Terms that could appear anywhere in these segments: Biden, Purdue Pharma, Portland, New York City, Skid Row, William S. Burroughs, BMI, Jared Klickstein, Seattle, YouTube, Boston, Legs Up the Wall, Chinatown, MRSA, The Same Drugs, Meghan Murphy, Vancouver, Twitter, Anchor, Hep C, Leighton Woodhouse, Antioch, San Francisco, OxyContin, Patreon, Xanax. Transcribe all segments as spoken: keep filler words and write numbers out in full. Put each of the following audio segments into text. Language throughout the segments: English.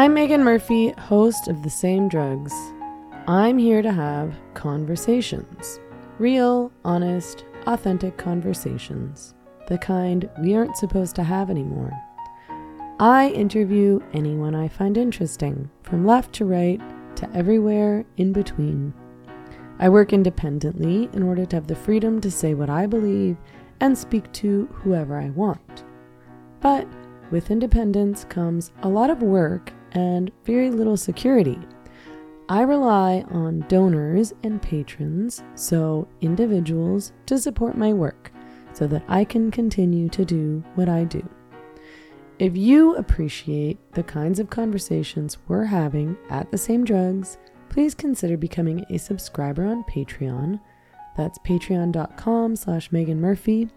I'm Meghan Murphy, host of The Same Drugs. I'm here to have conversations. Real, honest, authentic conversations. The kind we aren't supposed to have anymore. I interview anyone I find interesting, from left to right to everywhere in between. I work independently in order to have the freedom to say what I believe and speak to whoever I want. But with independence comes a lot of work and very little security. I rely on donors and patrons, so individuals, to support my work so that I can continue to do what I do. If you appreciate the kinds of conversations we're having at The Same Drugs, please consider becoming a subscriber on Patreon. That's patreon.com slash Meghan Murphy.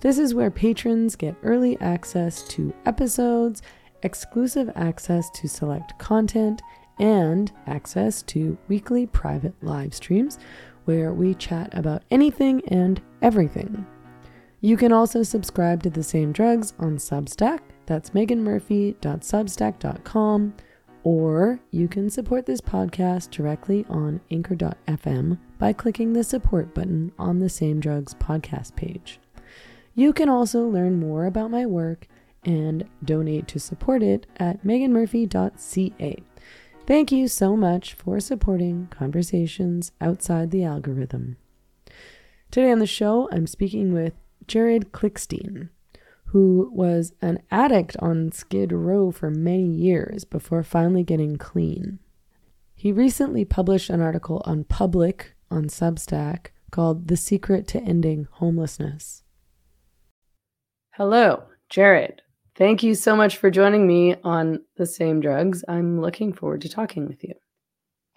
This is where patrons get early access to episodes, exclusive access to select content, and access to weekly private live streams where we chat about anything and everything. You can also subscribe to The Same Drugs on Substack, that's megan murphy dot substack dot com, or you can support this podcast directly on anchor dot f m by clicking the support button on the Same Drugs podcast page. You can also learn more about my work and donate to support it at megan murphy dot c a. Thank you so much for supporting Conversations Outside the Algorithm. Today on the show, I'm speaking with Jared Klickstein, who was an addict on Skid Row for many years before finally getting clean. He recently published an article on Public on Substack called The Secret to Ending Homelessness. Hello, Jared. Thank you so much for joining me on The Same Drugs. I'm looking forward to talking with you.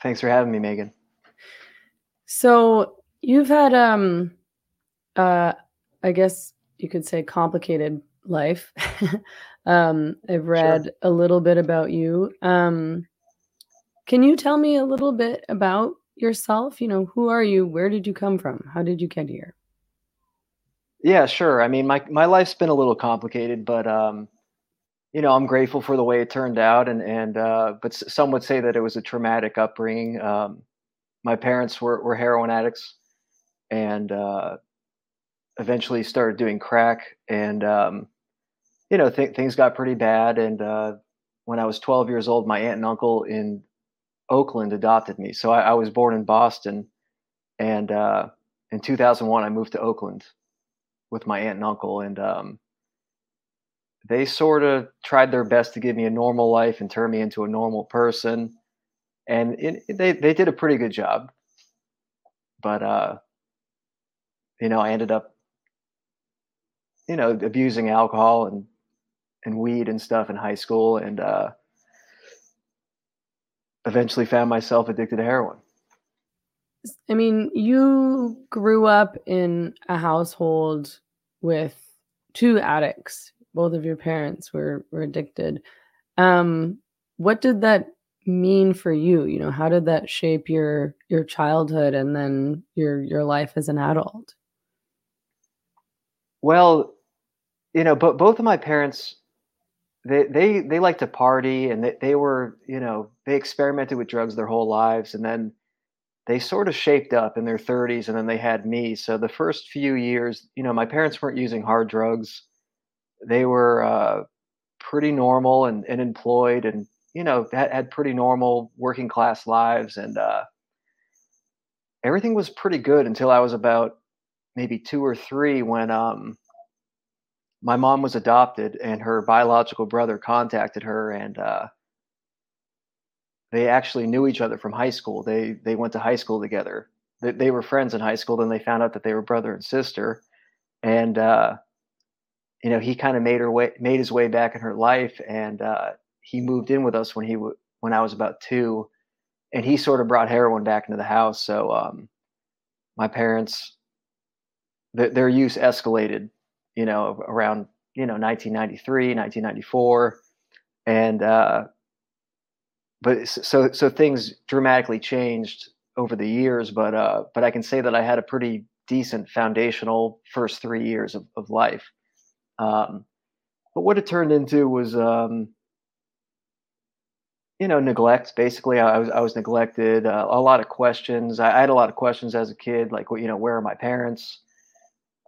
Thanks for having me, Megan. So you've had, um, uh, I guess you could say, complicated life. um, I've read sure. a little bit about you. Um, can you tell me a little bit about yourself? You know, who are you? Where did you come from? How did you get here? Yeah, sure. I mean, my, my life's been a little complicated, but, um, you know, I'm grateful for the way it turned out. And, and uh, but some would say that it was a traumatic upbringing. Um, my parents were, were heroin addicts and uh, eventually started doing crack. And, um, you know, th- things got pretty bad. And uh, when I was twelve years old, my aunt and uncle in Oakland adopted me. So I, I was born in Boston. And uh, in two thousand one, I moved to Oakland with my aunt and uncle, and um, they sort of tried their best to give me a normal life and turn me into a normal person. And it, they, they did a pretty good job, but, uh, you know, I ended up, you know, abusing alcohol and, and weed and stuff in high school. And, uh, eventually found myself addicted to heroin. I mean, you grew up in a household with two addicts. Both of your parents were, were addicted. Um, what did that mean for you? You know, how did that shape your, your childhood and then your, your life as an adult? Well, you know, but both of my parents, they, they, they liked to party, and they, they were, you know, they experimented with drugs their whole lives. And then they sort of shaped up in their thirties, and then they had me. So the first few years, you know, my parents weren't using hard drugs. They were uh, pretty normal and, and employed, and, you know, had, had pretty normal working class lives. And uh, everything was pretty good until I was about maybe two or three when um, my mom was adopted, and her biological brother contacted her, and uh, they actually knew each other from high school. They they went to high school together. They, they were friends in high school. Then they found out that they were brother and sister. And, uh, you know, he kind of made her way, made his way back in her life. And uh, he moved in with us when he w- when I was about two. And he sort of brought heroin back into the house. So um, my parents, th- their use escalated, you know, around, you know, nineteen ninety-three, nineteen ninety-four. And, uh, But so so things dramatically changed over the years, but uh, but I can say that I had a pretty decent foundational first three years of, of life. Um, but what it turned into was um, you know, neglect. Basically, I was I was neglected. Uh, a lot of questions. I, I had a lot of questions as a kid, like, you know, where are my parents?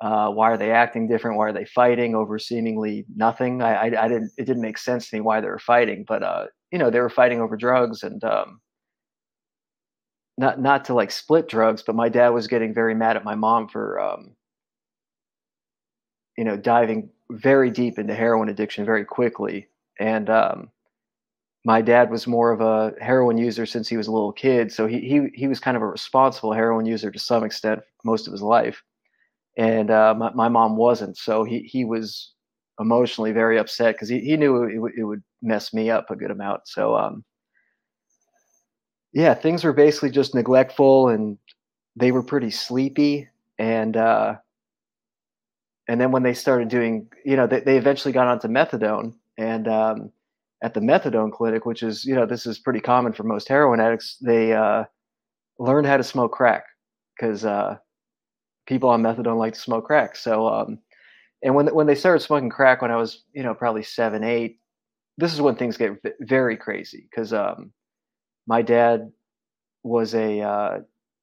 Uh, why are they acting different? Why are they fighting over seemingly nothing? I, I, I didn't. It didn't make sense to me why they were fighting, but uh, you know, they were fighting over drugs, and um, not not to like split drugs, but my dad was getting very mad at my mom for um, you know, diving very deep into heroin addiction very quickly, and um, my dad was more of a heroin user since he was a little kid, so he he he was kind of a responsible heroin user to some extent most of his life, and uh, my, my mom wasn't. So he he was emotionally very upset because he, he knew it, w- it would mess me up a good amount. So um, yeah, things were basically just neglectful, and they were pretty sleepy, and uh, and then when they started doing, you know, they they eventually got onto methadone, and um, at the methadone clinic, which is, you know, this is pretty common for most heroin addicts, they uh, learned how to smoke crack because uh, people on methadone like to smoke crack. So, um, and when, when they started smoking crack, when I was, you know, probably seven, eight, this is when things get very crazy. Cause um, my dad was a, uh,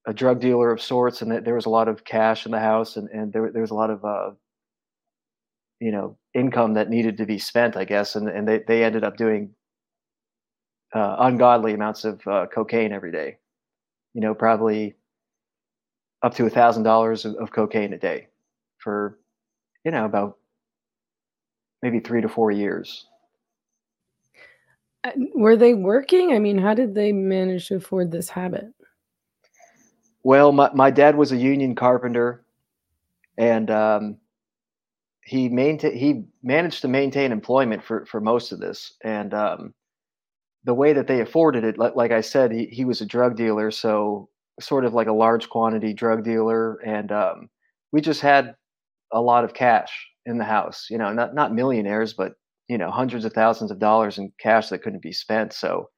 a drug dealer of sorts, and th- there was a lot of cash in the house, and, and there, there was a lot of, uh, you know, income that needed to be spent, I guess. And, and they, they ended up doing uh, ungodly amounts of uh, cocaine every day, you know, probably up to a thousand dollars of cocaine a day for, you know, about maybe three to four years. Were they working? I mean, how did they manage to afford this habit? Well, my, my dad was a union carpenter, and, um, He maintain he managed to maintain employment for, for most of this, and um, the way that they afforded it, like, like I said, he, he was a drug dealer, so sort of like a large quantity drug dealer, and um, we just had a lot of cash in the house, you know, not not millionaires, but you know, hundreds of thousands of dollars in cash that couldn't be spent. So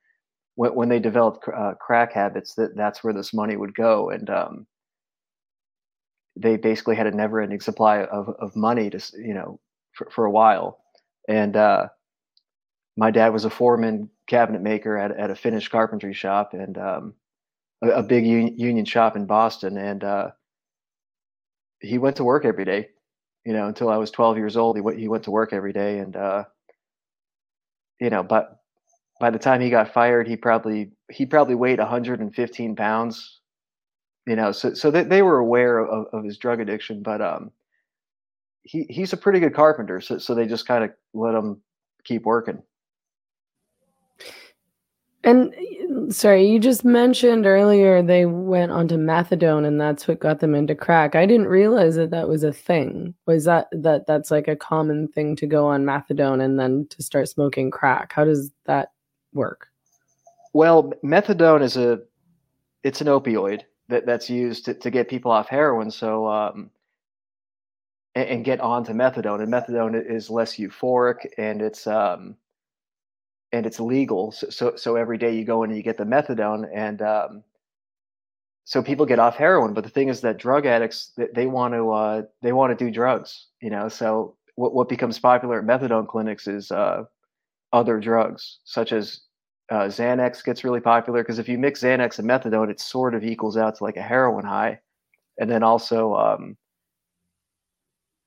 when when they developed uh, crack habits, that that's where this money would go, and um, they basically had a never-ending supply of, of money to, you know, for, for a while. And uh, my dad was a foreman cabinet maker at, at a Finnish carpentry shop, and um, a, a big un- union shop in Boston. And uh, he went to work every day, you know, until I was twelve years old. He went, he went to work every day. And, uh, you know, but by the time he got fired, he probably, he probably weighed one hundred fifteen pounds. You know, so so they, they were aware of, of his drug addiction, but um, he he's a pretty good carpenter, so so they just kind of let him keep working. And sorry, you just mentioned earlier they went onto methadone, and that's what got them into crack. I didn't realize that that was a thing. Was that that that's like a common thing to go on methadone and then to start smoking crack? How does that work? Well, methadone is a it's an opioid that that's used to, to get people off heroin. So, um, and, and get onto methadone, and methadone is less euphoric, and it's, um, and it's legal. So, so, so every day you go in and you get the methadone, and, um, so people get off heroin. But the thing is that drug addicts, they, they want to, uh, they want to do drugs, you know? So what, what becomes popular at methadone clinics is, uh, other drugs such as, Uh, Xanax gets really popular, because if you mix Xanax and methadone, it sort of equals out to like a heroin high. And then also, um,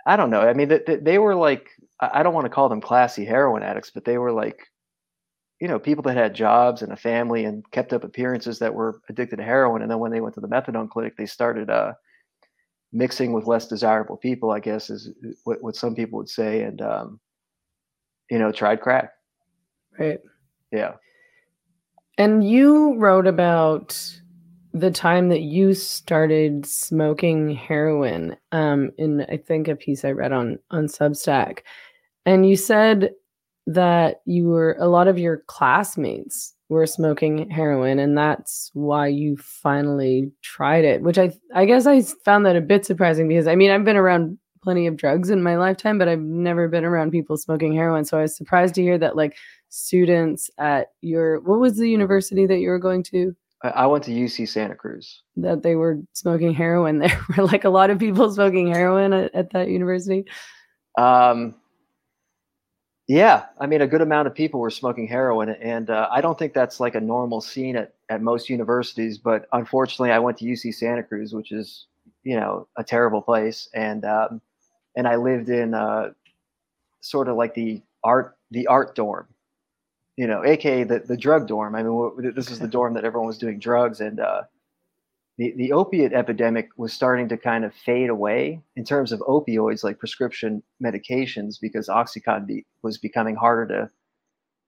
I don't know. I mean, they, they were like, I don't want to call them classy heroin addicts, but they were like, you know, people that had jobs and a family and kept up appearances that were addicted to heroin. And then when they went to the methadone clinic, they started uh, mixing with less desirable people, I guess is what, what some people would say. And, um, you know, tried crack. Right. Yeah. And you wrote about the time that you started smoking heroin um, in, I think, a piece I read on, on Substack. And you said that you were, a lot of your classmates were smoking heroin, and that's why you finally tried it, which I, I guess I found that a bit surprising, because, I mean, I've been around plenty of drugs in my lifetime, but I've never been around people smoking heroin. So I was surprised to hear that, like, students at your, what was the university that you were going to? I went to U C Santa Cruz. That they were smoking heroin. There were like a lot of people smoking heroin at, at that university. Um, Yeah, I mean, a good amount of people were smoking heroin, and uh, I don't think that's like a normal scene at, at most universities. But unfortunately, I went to U C Santa Cruz, which is, you know, a terrible place, and um, and I lived in uh, sort of like the art the art dorm, you know, aka the the drug dorm. I mean, this is the dorm that everyone was doing drugs, and uh, the the opiate epidemic was starting to kind of fade away in terms of opioids, like prescription medications, because OxyContin be, was becoming harder to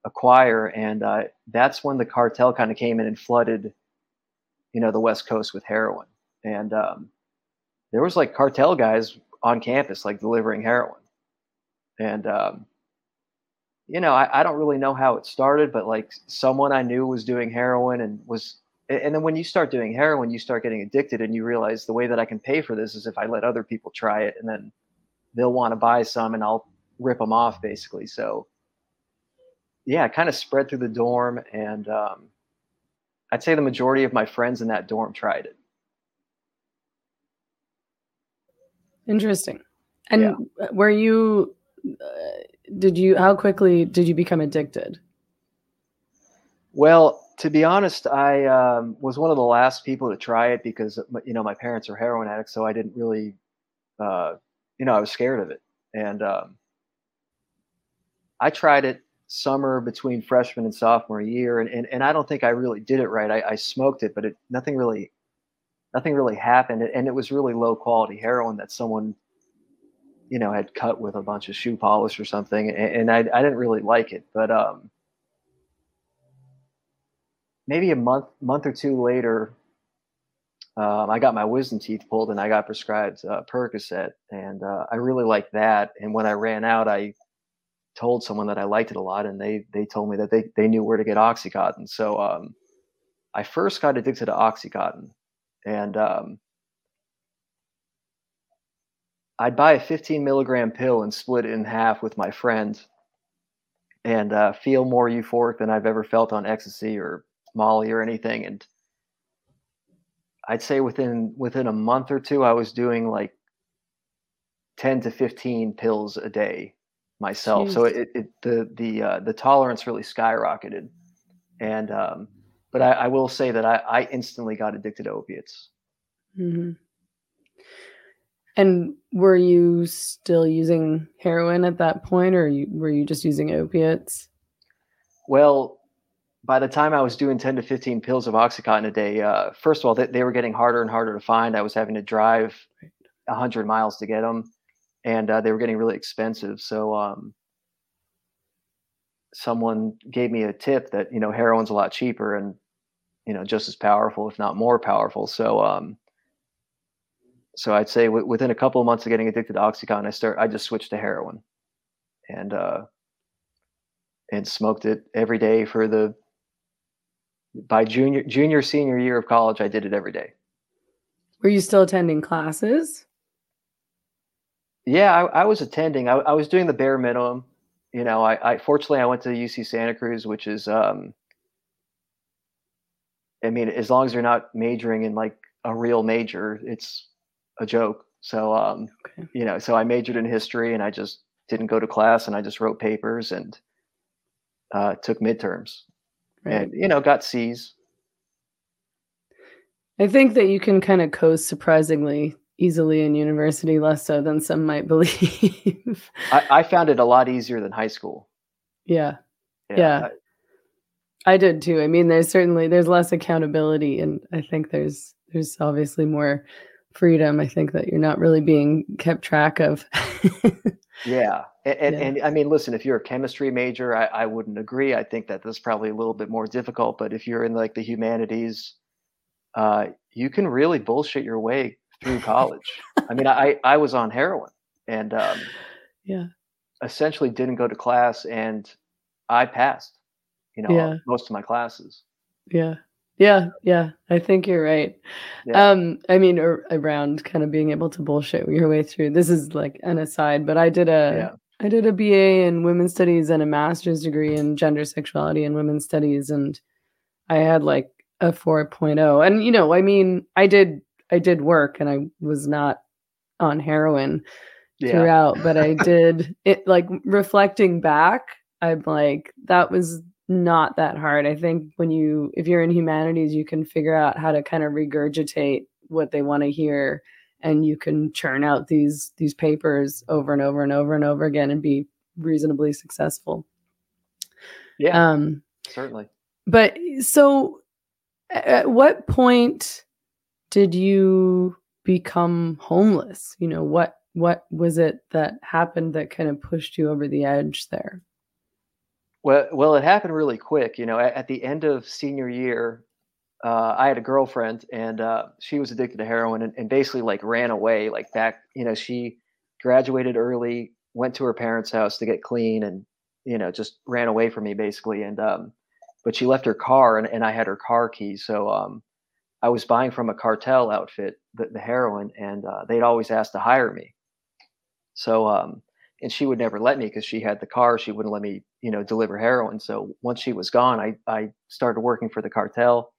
acquire, and uh, that's when the cartel kind of came in and flooded, you know, the West Coast with heroin. And um, there was like cartel guys on campus, like delivering heroin. And, um, you know, I, I don't really know how it started, but like someone I knew was doing heroin and was, and then when you start doing heroin, you start getting addicted and you realize the way that I can pay for this is if I let other people try it, and then they'll want to buy some and I'll rip them off basically. So yeah, it kind of spread through the dorm. And um, I'd say the majority of my friends in that dorm tried it. Interesting. And yeah. were you, uh, did you, how quickly did you become addicted? Well, to be honest, I um, was one of the last people to try it because, you know, my parents are heroin addicts. So I didn't really, uh, you know, I was scared of it. And um, I tried it summer between freshman and sophomore year. And, and, and I don't think I really did it right. I, I smoked it, but it, nothing really Nothing really happened, and it was really low quality heroin that someone, you know, had cut with a bunch of shoe polish or something, and I, I didn't really like it. But um, maybe a month month or two later, um, I got my wisdom teeth pulled, and I got prescribed uh, Percocet, and uh, I really liked that. And when I ran out, I told someone that I liked it a lot, and they they told me that they they knew where to get OxyContin. So um, I first got addicted to OxyContin. And um, I'd buy a fifteen milligram pill and split it in half with my friends, and uh, feel more euphoric than I've ever felt on ecstasy or Molly or anything. And I'd say within within a month or two, I was doing like ten to fifteen pills a day myself. Jeez. So it, it the the uh, the tolerance really skyrocketed, and. Um, But I, I will say that I, I instantly got addicted to opiates. Mm-hmm. And were you still using heroin at that point, or you, were you just using opiates? Well, by the time I was doing ten to fifteen pills of OxyContin a day, uh, first of all, they, they were getting harder and harder to find. I was having to drive one hundred miles to get them, and uh, they were getting really expensive. So, um, someone gave me a tip that, you know, heroin's a lot cheaper and, you know, just as powerful, if not more powerful. So, um, so I'd say w- within a couple of months of getting addicted to OxyContin, I start, I just switched to heroin, and, uh, and smoked it every day for the, by junior, junior, senior year of college, I did it every day. Were you still attending classes? Yeah, I, I was attending. I, I was doing the bare minimum. You know, I, I fortunately I went to U C Santa Cruz, which is, um, I mean, as long as you're not majoring in like a real major, it's a joke. So, um, okay. you know, so I majored in history, and I just didn't go to class, and I just wrote papers and uh, took midterms, right. and you know, got C's. I think that you can kind of coast surprisingly easily in university, less so than some might believe. I, I found it a lot easier than high school. Yeah. Yeah. yeah. I, I did too. I mean, there's certainly, there's less accountability, and I think there's, there's obviously more freedom. I think that you're not really being kept track of. yeah. And, and, yeah. and I mean, listen, if you're a chemistry major, I, I wouldn't agree. I think that that's probably a little bit more difficult, but if you're in like the humanities, uh, you can really bullshit your way through college. I mean, I, I was on heroin, and um, yeah, essentially didn't go to class, and I passed, you know, yeah. most of my classes. Yeah. Yeah. Yeah. I think you're right. Yeah. Um, I mean, or, around kind of being able to bullshit your way through. This is like an aside, but I did a, yeah. I did a B A in women's studies and a master's degree in gender, sexuality, and women's studies. And I had like a four point oh, and, you know, I mean, I did I did work, and I was not on heroin yeah. throughout, but I did it like reflecting back. I'm like, that was not that hard. I think when you, if you're in humanities, you can figure out how to kind of regurgitate what they want to hear, and you can churn out these, these papers over and over and over and over again and be reasonably successful. Yeah, um, certainly. But so at what point did you become homeless? You know, what, what was it that happened that kind of pushed you over the edge there? Well, well, it happened really quick. You know, at, at the end of senior year, uh, I had a girlfriend, and uh, she was addicted to heroin, and, and basically like ran away like back, you know, she graduated early, went to her parents' house to get clean, and, you know, just ran away from me basically. And, um, but she left her car, and, and I had her car keys. So um, I was buying from a cartel outfit, the, the heroin, and uh, they'd always asked to hire me. So, um, and she would never let me because she had the car. She wouldn't let me, you know, deliver heroin. So once she was gone, I, I started working for the cartel.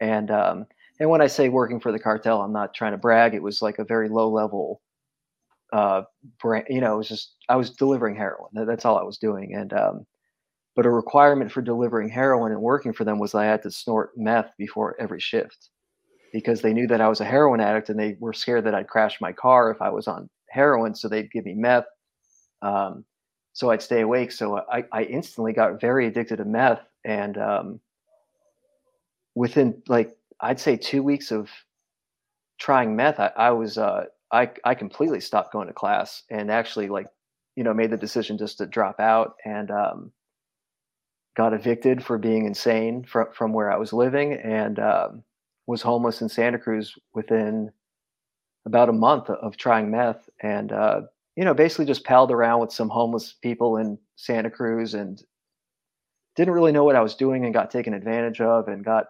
And, um, and when I say working for the cartel, I'm not trying to brag. It was like a very low level, uh, brand, you know, it was just, I was delivering heroin. That's all I was doing. And, um, but a requirement for delivering heroin and working for them was I had to snort meth before every shift, because they knew that I was a heroin addict, and they were scared that I'd crash my car if I was on heroin. So they'd give me meth. Um, so I'd stay awake. So I, I instantly got very addicted to meth. And um, within like, I'd say two weeks of trying meth, I, I was, uh, I, I completely stopped going to class, and actually like, you know, made the decision just to drop out, and um, got evicted for being insane from, from where I was living, and um, was homeless in Santa Cruz within about a month of trying meth. And, uh, you know, basically just palled around with some homeless people in Santa Cruz, and didn't really know what I was doing, and got taken advantage of, and got,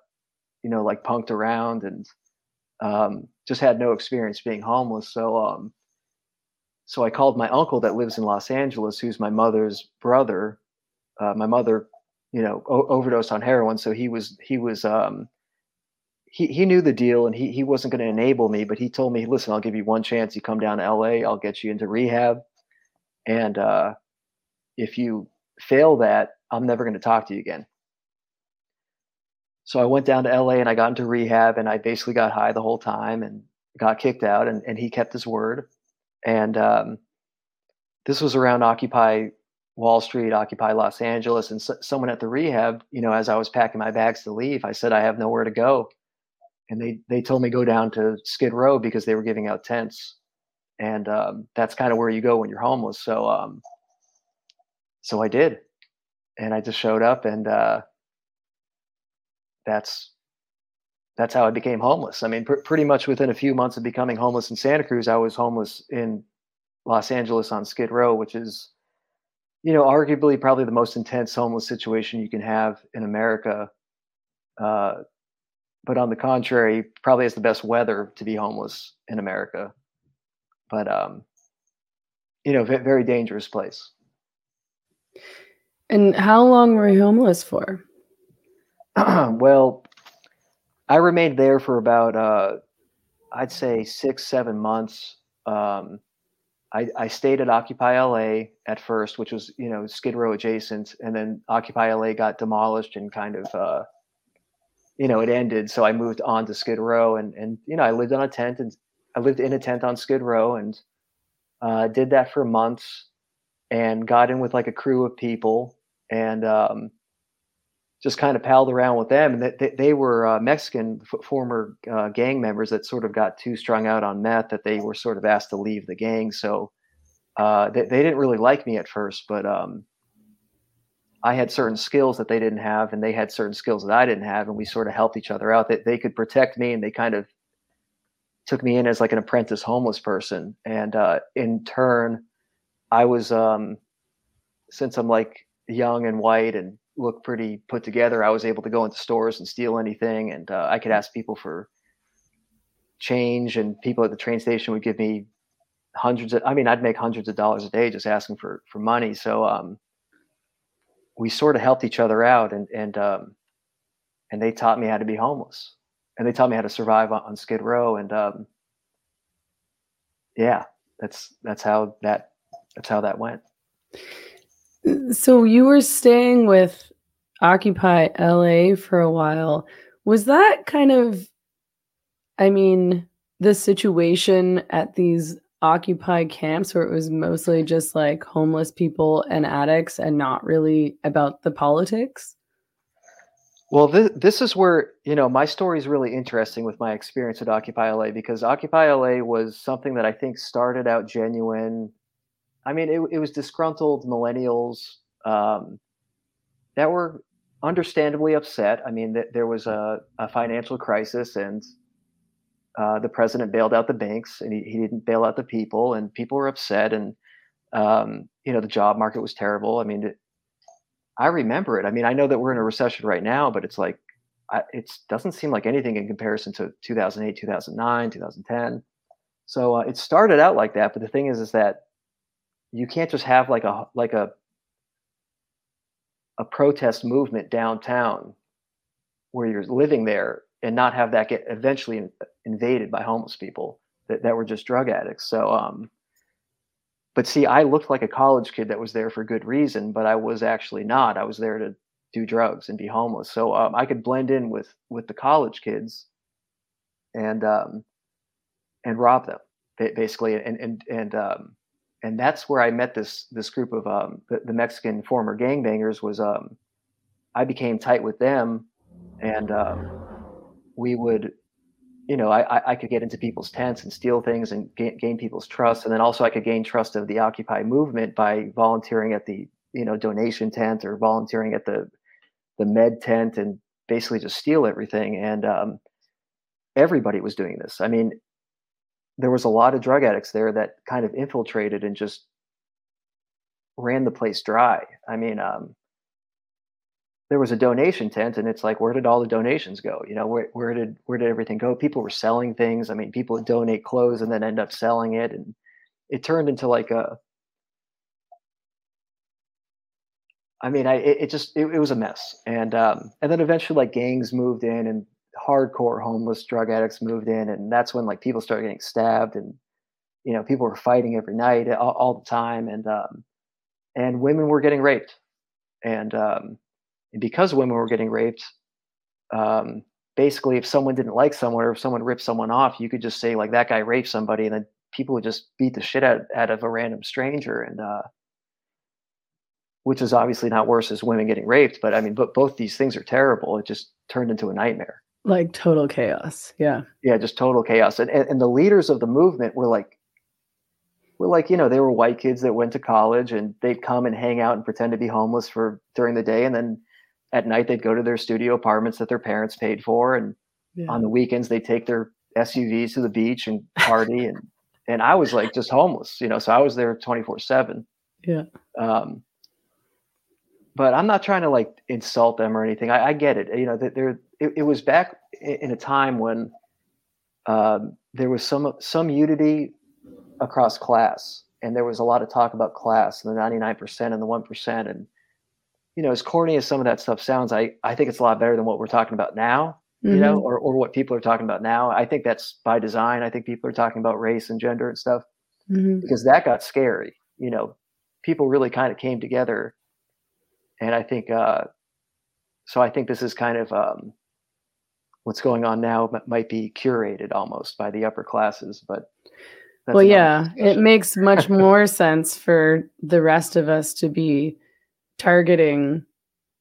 you know, like punked around, and um, just had no experience being homeless. So, um, so I called my uncle that lives in Los Angeles, who's my mother's brother. Uh, my mother, you know, o- overdosed on heroin. So he was, he was, um, He he knew the deal, and he, he wasn't going to enable me, but he told me, listen, I'll give you one chance. You come down to L A, I'll get you into rehab. And uh, if you fail that, I'm never going to talk to you again. So I went down to L A, and I got into rehab, and I basically got high the whole time and got kicked out, and, and he kept his word. And um, this was around Occupy Wall Street, Occupy Los Angeles. And so, someone at the rehab, you know, as I was packing my bags to leave, I said, I have nowhere to go. And they, they told me go down to Skid Row because they were giving out tents. And um, that's kind of where you go when you're homeless. So um, so I did. And I just showed up, and uh, that's that's how I became homeless. I mean, pr- pretty much within a few months of becoming homeless in Santa Cruz, I was homeless in Los Angeles on Skid Row, which is, you know, arguably probably the most intense homeless situation you can have in America. Uh But on the contrary, probably has the best weather to be homeless in America. But, um, you know, very dangerous place. And how long were you homeless for? Well, I remained there for about, uh, I'd say, six, seven months. Um, I, I stayed at Occupy L A at first, which was, you know, Skid Row adjacent. And then Occupy L A got demolished and kind of... Uh, you know, it ended. So I moved on to Skid Row, and, and, you know, I lived on a tent and I lived in a tent on Skid Row, and uh, did that for months, and got in with like a crew of people, and um, just kind of palled around with them. And they, they were uh, Mexican f- former uh, gang members that sort of got too strung out on meth that they were sort of asked to leave the gang. So uh, they, they didn't really like me at first, but um I had certain skills that they didn't have, and they had certain skills that I didn't have. And we sort of helped each other out, that they, they could protect me. And they kind of took me in as like an apprentice homeless person. And, uh, in turn, I was, um, since I'm like young and white and look pretty put together, I was able to go into stores and steal anything. And, uh, I could ask people for change, and people at the train station would give me hundreds of, I mean, I'd make hundreds of dollars a day just asking for, for money. So, um, we sort of helped each other out, and, and, um, and they taught me how to be homeless, and they taught me how to survive on, on Skid Row. And, um, yeah, that's that's how that that's how that went. So you were staying with Occupy L A for a while. Was that kind of, I mean, the situation at these Occupy camps where it was mostly just like homeless people and addicts and not really about the politics? Well, this, this is where, you know, my story is really interesting with my experience at Occupy L A, because Occupy L A was something that I think started out genuine. I mean, it, it was disgruntled millennials um, that were understandably upset. I mean, th- there was a, a financial crisis, and uh, the president bailed out the banks, and he, he didn't bail out the people, and people were upset. And, um, you know, the job market was terrible. I mean, it, I remember it. I mean, I know that we're in a recession right now, but it's like, it doesn't seem like anything in comparison to two thousand eight, two thousand nine, two thousand ten. So uh, it started out like that. But the thing is, is that you can't just have like a, like a, a protest movement downtown where you're living there and not have that get eventually invaded by homeless people that, that were just drug addicts. So, um, But see, I looked like a college kid that was there for good reason, but I was actually not. I was there to do drugs and be homeless. So um, I could blend in with with the college kids and um, and rob them, basically. And and and um, and that's where I met this this group of um, the, the Mexican former gangbangers. Was um, I became tight with them, and um, we would. You know, I, I could get into people's tents and steal things and gain, gain people's trust. And then also I could gain trust of the Occupy movement by volunteering at the, you know, donation tent or volunteering at the the med tent and basically just steal everything. And um, everybody was doing this. I mean, there was a lot of drug addicts there that kind of infiltrated and just ran the place dry. I mean, um, there was a donation tent, and it's like, where did all the donations go? You know, where, where did, where did everything go? People were selling things. I mean, people would donate clothes and then end up selling it. And it turned into like a, I mean, I, it, it just, it, it was a mess. And, um, and then eventually like gangs moved in and hardcore homeless drug addicts moved in. And that's when like people started getting stabbed, and, you know, people were fighting every night all, all the time. And, um, and women were getting raped, and, um, And because women were getting raped, um, basically, if someone didn't like someone or if someone ripped someone off, you could just say, like, that guy raped somebody, and then people would just beat the shit out, out of a random stranger, and uh, which is obviously not worse as women getting raped. But I mean, but both these things are terrible. It just turned into a nightmare. Like total chaos. Yeah. Yeah, just total chaos. And and, and the leaders of the movement were like, Well, like, you know, they were white kids that went to college, and they'd come and hang out and pretend to be homeless for during the day, and then at night, they'd go to their studio apartments that their parents paid for. And yeah. on the weekends, they take their S U Vs to the beach and party. and and I was like just homeless, you know, so I was there twenty-four seven. Yeah. Um, but I'm not trying to like insult them or anything. I, I get it. You know, that there, it, it was back in a time when um, there was some, some unity across class, and there was a lot of talk about class and the ninety-nine percent and the one percent. And, you know, as corny as some of that stuff sounds, I, I think it's a lot better than what we're talking about now, mm-hmm. you know, or, or what people are talking about now. I think that's by design. I think people are talking about race and gender and stuff mm-hmm. because that got scary. You know, people really kind of came together. And I think, uh, so I think this is kind of um, what's going on now might be curated almost by the upper classes, but. That's well, yeah, discussion. It makes much more sense for the rest of us to be targeting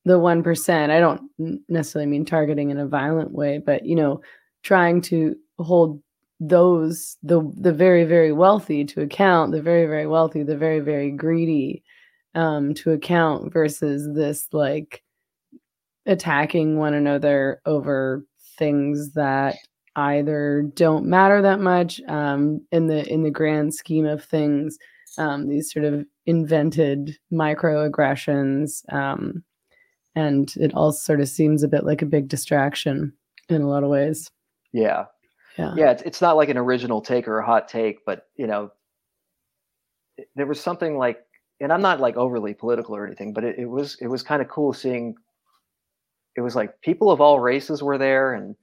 the one percent. I don't necessarily mean targeting in a violent way, but, you know, trying to hold those, the the very, very wealthy to account, the very, very wealthy, the very, very greedy um, to account versus this like attacking one another over things that either don't matter that much um, in the in the grand scheme of things. Um, these sort of invented microaggressions, um, and it all sort of seems a bit like a big distraction in a lot of ways. Yeah, yeah, yeah. It's it's not like an original take or a hot take, but you know, it, there was something like, and I'm not like overly political or anything, but it, it was it was kind of cool seeing. It was like people of all races were there, and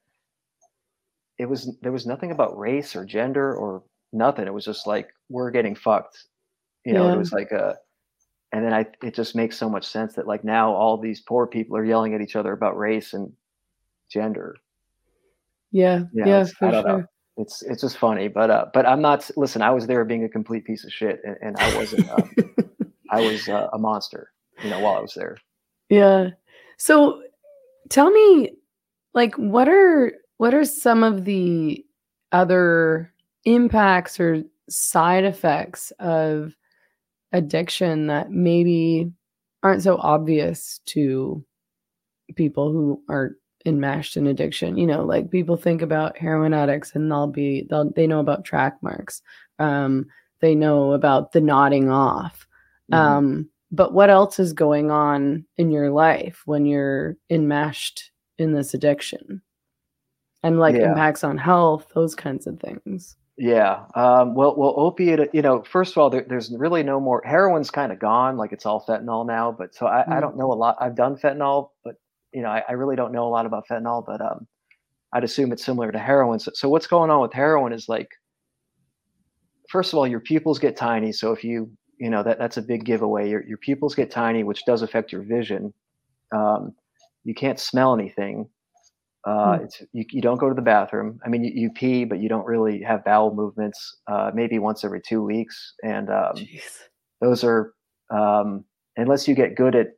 it was there was nothing about race or gender or nothing. It was just like, we're getting fucked. You know, yeah. It was like a, and then I, it just makes so much sense that like now all these poor people are yelling at each other about race and gender. Yeah. You know, yeah. It's, for I don't sure. know. It's, it's just funny, but, uh, but I'm not, listen, I was there being a complete piece of shit and, and I wasn't, um, I was uh, a monster, you know, while I was there. Yeah. So tell me, like, what are, what are some of the other impacts or side effects of addiction that maybe aren't so obvious to people who are enmeshed in addiction? You know, like people think about heroin addicts and they'll be, they'll, they know about track marks. Um, they know about the nodding off. Mm-hmm. Um, but what else is going on in your life when you're enmeshed in this addiction? And like yeah. impacts on health, those kinds of things. Yeah. Um, well, well, opiate, you know, first of all, there, there's really no more, heroin's kind of gone, like it's all fentanyl now. But so I, mm-hmm. I don't know a lot. I've done fentanyl, but, you know, I, I really don't know a lot about fentanyl, but um, I'd assume it's similar to heroin. So, so what's going on with heroin is like, first of all, your pupils get tiny. So if you, you know, that that's a big giveaway. Your, your pupils get tiny, which does affect your vision. Um, you can't smell anything. Uh, it's, you, you don't go to the bathroom. I mean, you, you pee, but you don't really have bowel movements, uh, maybe once every two weeks. And um, those are, um, unless you get good at,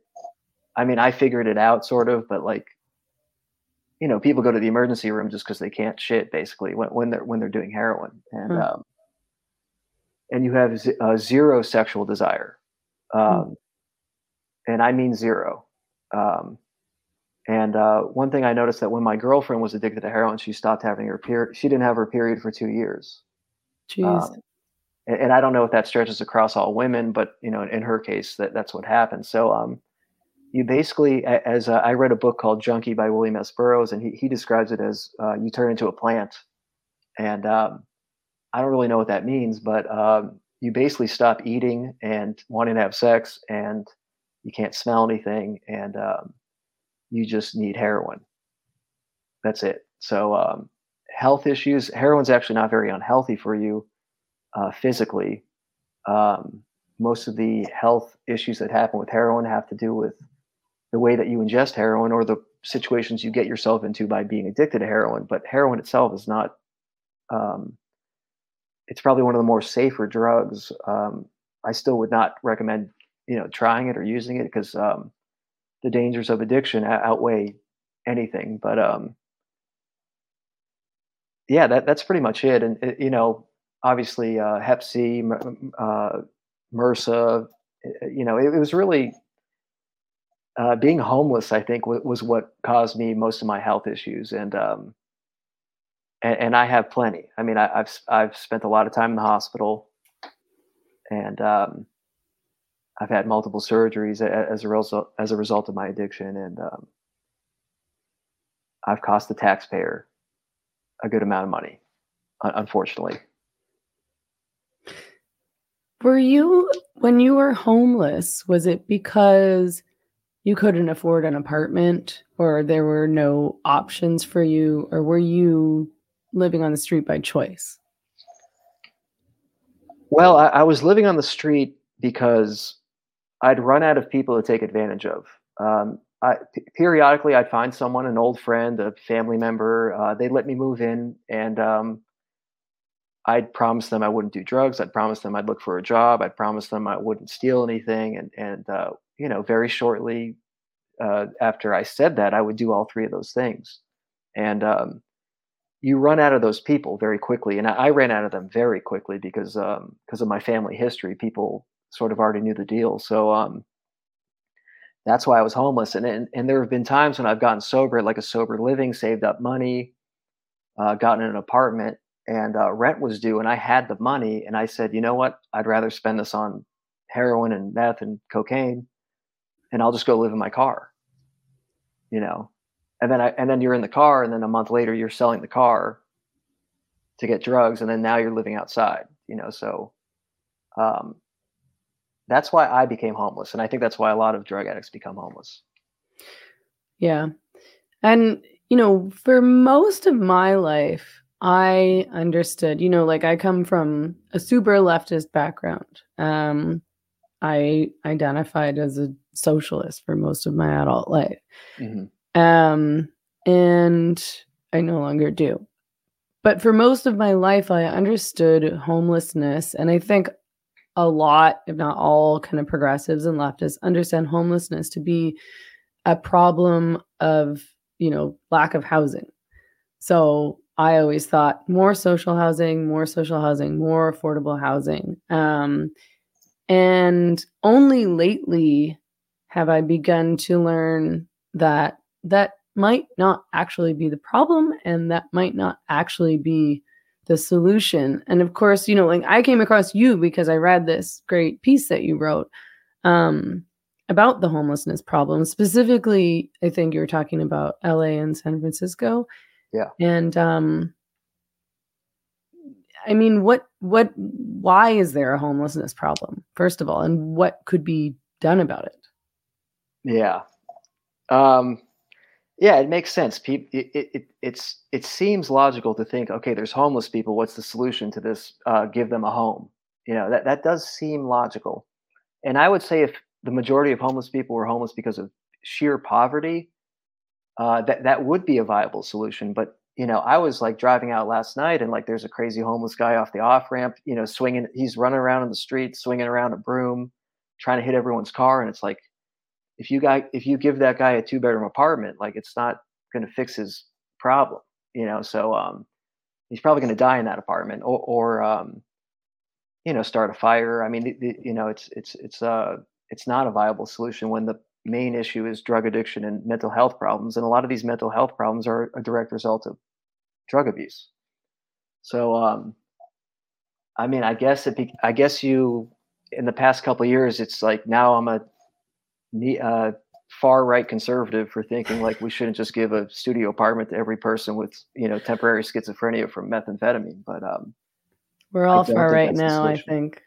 I mean, I figured it out sort of, but like, you know, people go to the emergency room just because they can't shit basically when, when they're, when they're doing heroin. And, hmm. um, and you have z- uh, zero sexual desire. Um, hmm. And I mean zero. Um, And uh, one thing I noticed that when my girlfriend was addicted to heroin, she stopped having her period. She didn't have her period for two years. Jeez. Um, and, and I don't know if that stretches across all women, but you know, in, in her case, that that's what happened. So um, you basically, as uh, I read a book called Junkie by William S. Burroughs, and he he describes it as uh, you turn into a plant. And um, I don't really know what that means, but um, you basically stop eating and wanting to have sex, and you can't smell anything, and um, you just need heroin. That's it. So um, health issues, heroin's actually not very unhealthy for you uh, physically. Um, most of the health issues that happen with heroin have to do with the way that you ingest heroin or the situations you get yourself into by being addicted to heroin. But heroin itself is not, um, it's probably one of the more safer drugs. Um, I still would not recommend, you know, trying it or using it because um, the dangers of addiction outweigh anything, but um, yeah, that that's pretty much it. And it, you know, obviously, uh, Hep C, uh, MRSA, you know, it, it was really uh, being homeless. I think w- was what caused me most of my health issues, and um, and, and I have plenty. I mean, I, I've I've spent a lot of time in the hospital, and um, I've had multiple surgeries as a result as a result of my addiction, and um, I've cost the taxpayer a good amount of money, unfortunately. Were you, when you were homeless, was it because you couldn't afford an apartment, or there were no options for you, or were you living on the street by choice? Well, I, I was living on the street because I'd run out of people to take advantage of. Um, I, p- periodically, I'd find someone, an old friend, a family member. Uh, they'd let me move in, and um, I'd promise them I wouldn't do drugs. I'd promise them I'd look for a job. I'd promise them I wouldn't steal anything. And, and uh, you know, very shortly uh, after I said that, I would do all three of those things. And um, you run out of those people very quickly. And I, I ran out of them very quickly because um, because of my family history. People sort of already knew the deal. So um, that's why I was homeless. And, and and there have been times when I've gotten sober, like a sober living, saved up money, uh, gotten an apartment, and uh, rent was due. And I had the money. And I said, you know what? I'd rather spend this on heroin and meth and cocaine, and I'll just go live in my car, you know? And then I, and then you're in the car, and then a month later you're selling the car to get drugs. And then now you're living outside, you know? So, um, that's why I became homeless. And I think that's why a lot of drug addicts become homeless. Yeah. And, you know, for most of my life, I understood, you know, like I come from a super leftist background. Um, I identified as a socialist for most of my adult life. Mm-hmm. Um, and I no longer do. But for most of my life, I understood homelessness. And I think a lot, if not all, kind of progressives and leftists understand homelessness to be a problem of, you know, lack of housing. So I always thought more social housing, more social housing, more affordable housing. Um, and only lately have I begun to learn that that might not actually be the problem, and that might not actually be the solution. And of course, you know, like I came across you because I read this great piece that you wrote um, about the homelessness problem. Specifically, I think you were talking about L A and San Francisco. Yeah. And um, I mean, what, what, why is there a homelessness problem, first of all, and what could be done about it? Yeah. Um, yeah, it makes sense. Pe- it, it, it, it's, it seems logical to think, okay, there's homeless people. What's the solution to this? Uh, give them a home. You know, that, that does seem logical. And I would say if the majority of homeless people were homeless because of sheer poverty, Uh, that that would be a viable solution. But, you know, I was like driving out last night and like there's a crazy homeless guy off the off ramp, you know, swinging. He's running around in the street, swinging around a broom, trying to hit everyone's car. And it's like, if you guy, if you give that guy a two bedroom apartment, like it's not going to fix his problem, you know. So um, he's probably going to die in that apartment or, or um, you know, start a fire. I mean, the, the, you know, it's it's it's uh it's not a viable solution when the main issue is drug addiction and mental health problems. And a lot of these mental health problems are a direct result of drug abuse. So, um, I mean, I guess, it be, I guess you, in the past couple of years, it's like, now I'm a uh, far right conservative for thinking like, we shouldn't just give a studio apartment to every person with, you know, temporary schizophrenia from methamphetamine. But, um, we're all far right now, I think.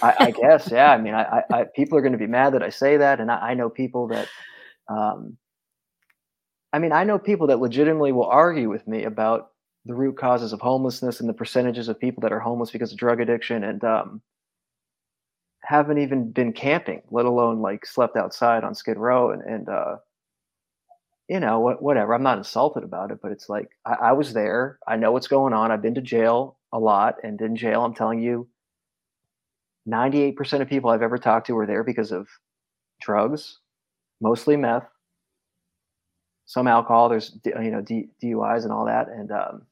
I, I guess, yeah. I mean, I, I, I people are going to be mad that I say that, and I, I know people that, um, I mean, I know people that legitimately will argue with me about the root causes of homelessness and the percentages of people that are homeless because of drug addiction, and um, haven't even been camping, let alone like slept outside on Skid Row, and, and uh, you know, what, whatever. I'm not insulted about it, but it's like I, I was there. I know what's going on. I've been to jail a lot, and in jail, I'm telling you, ninety-eight percent of people I've ever talked to were there because of drugs, mostly meth, some alcohol. There's, you know, D U Is and all that. And um,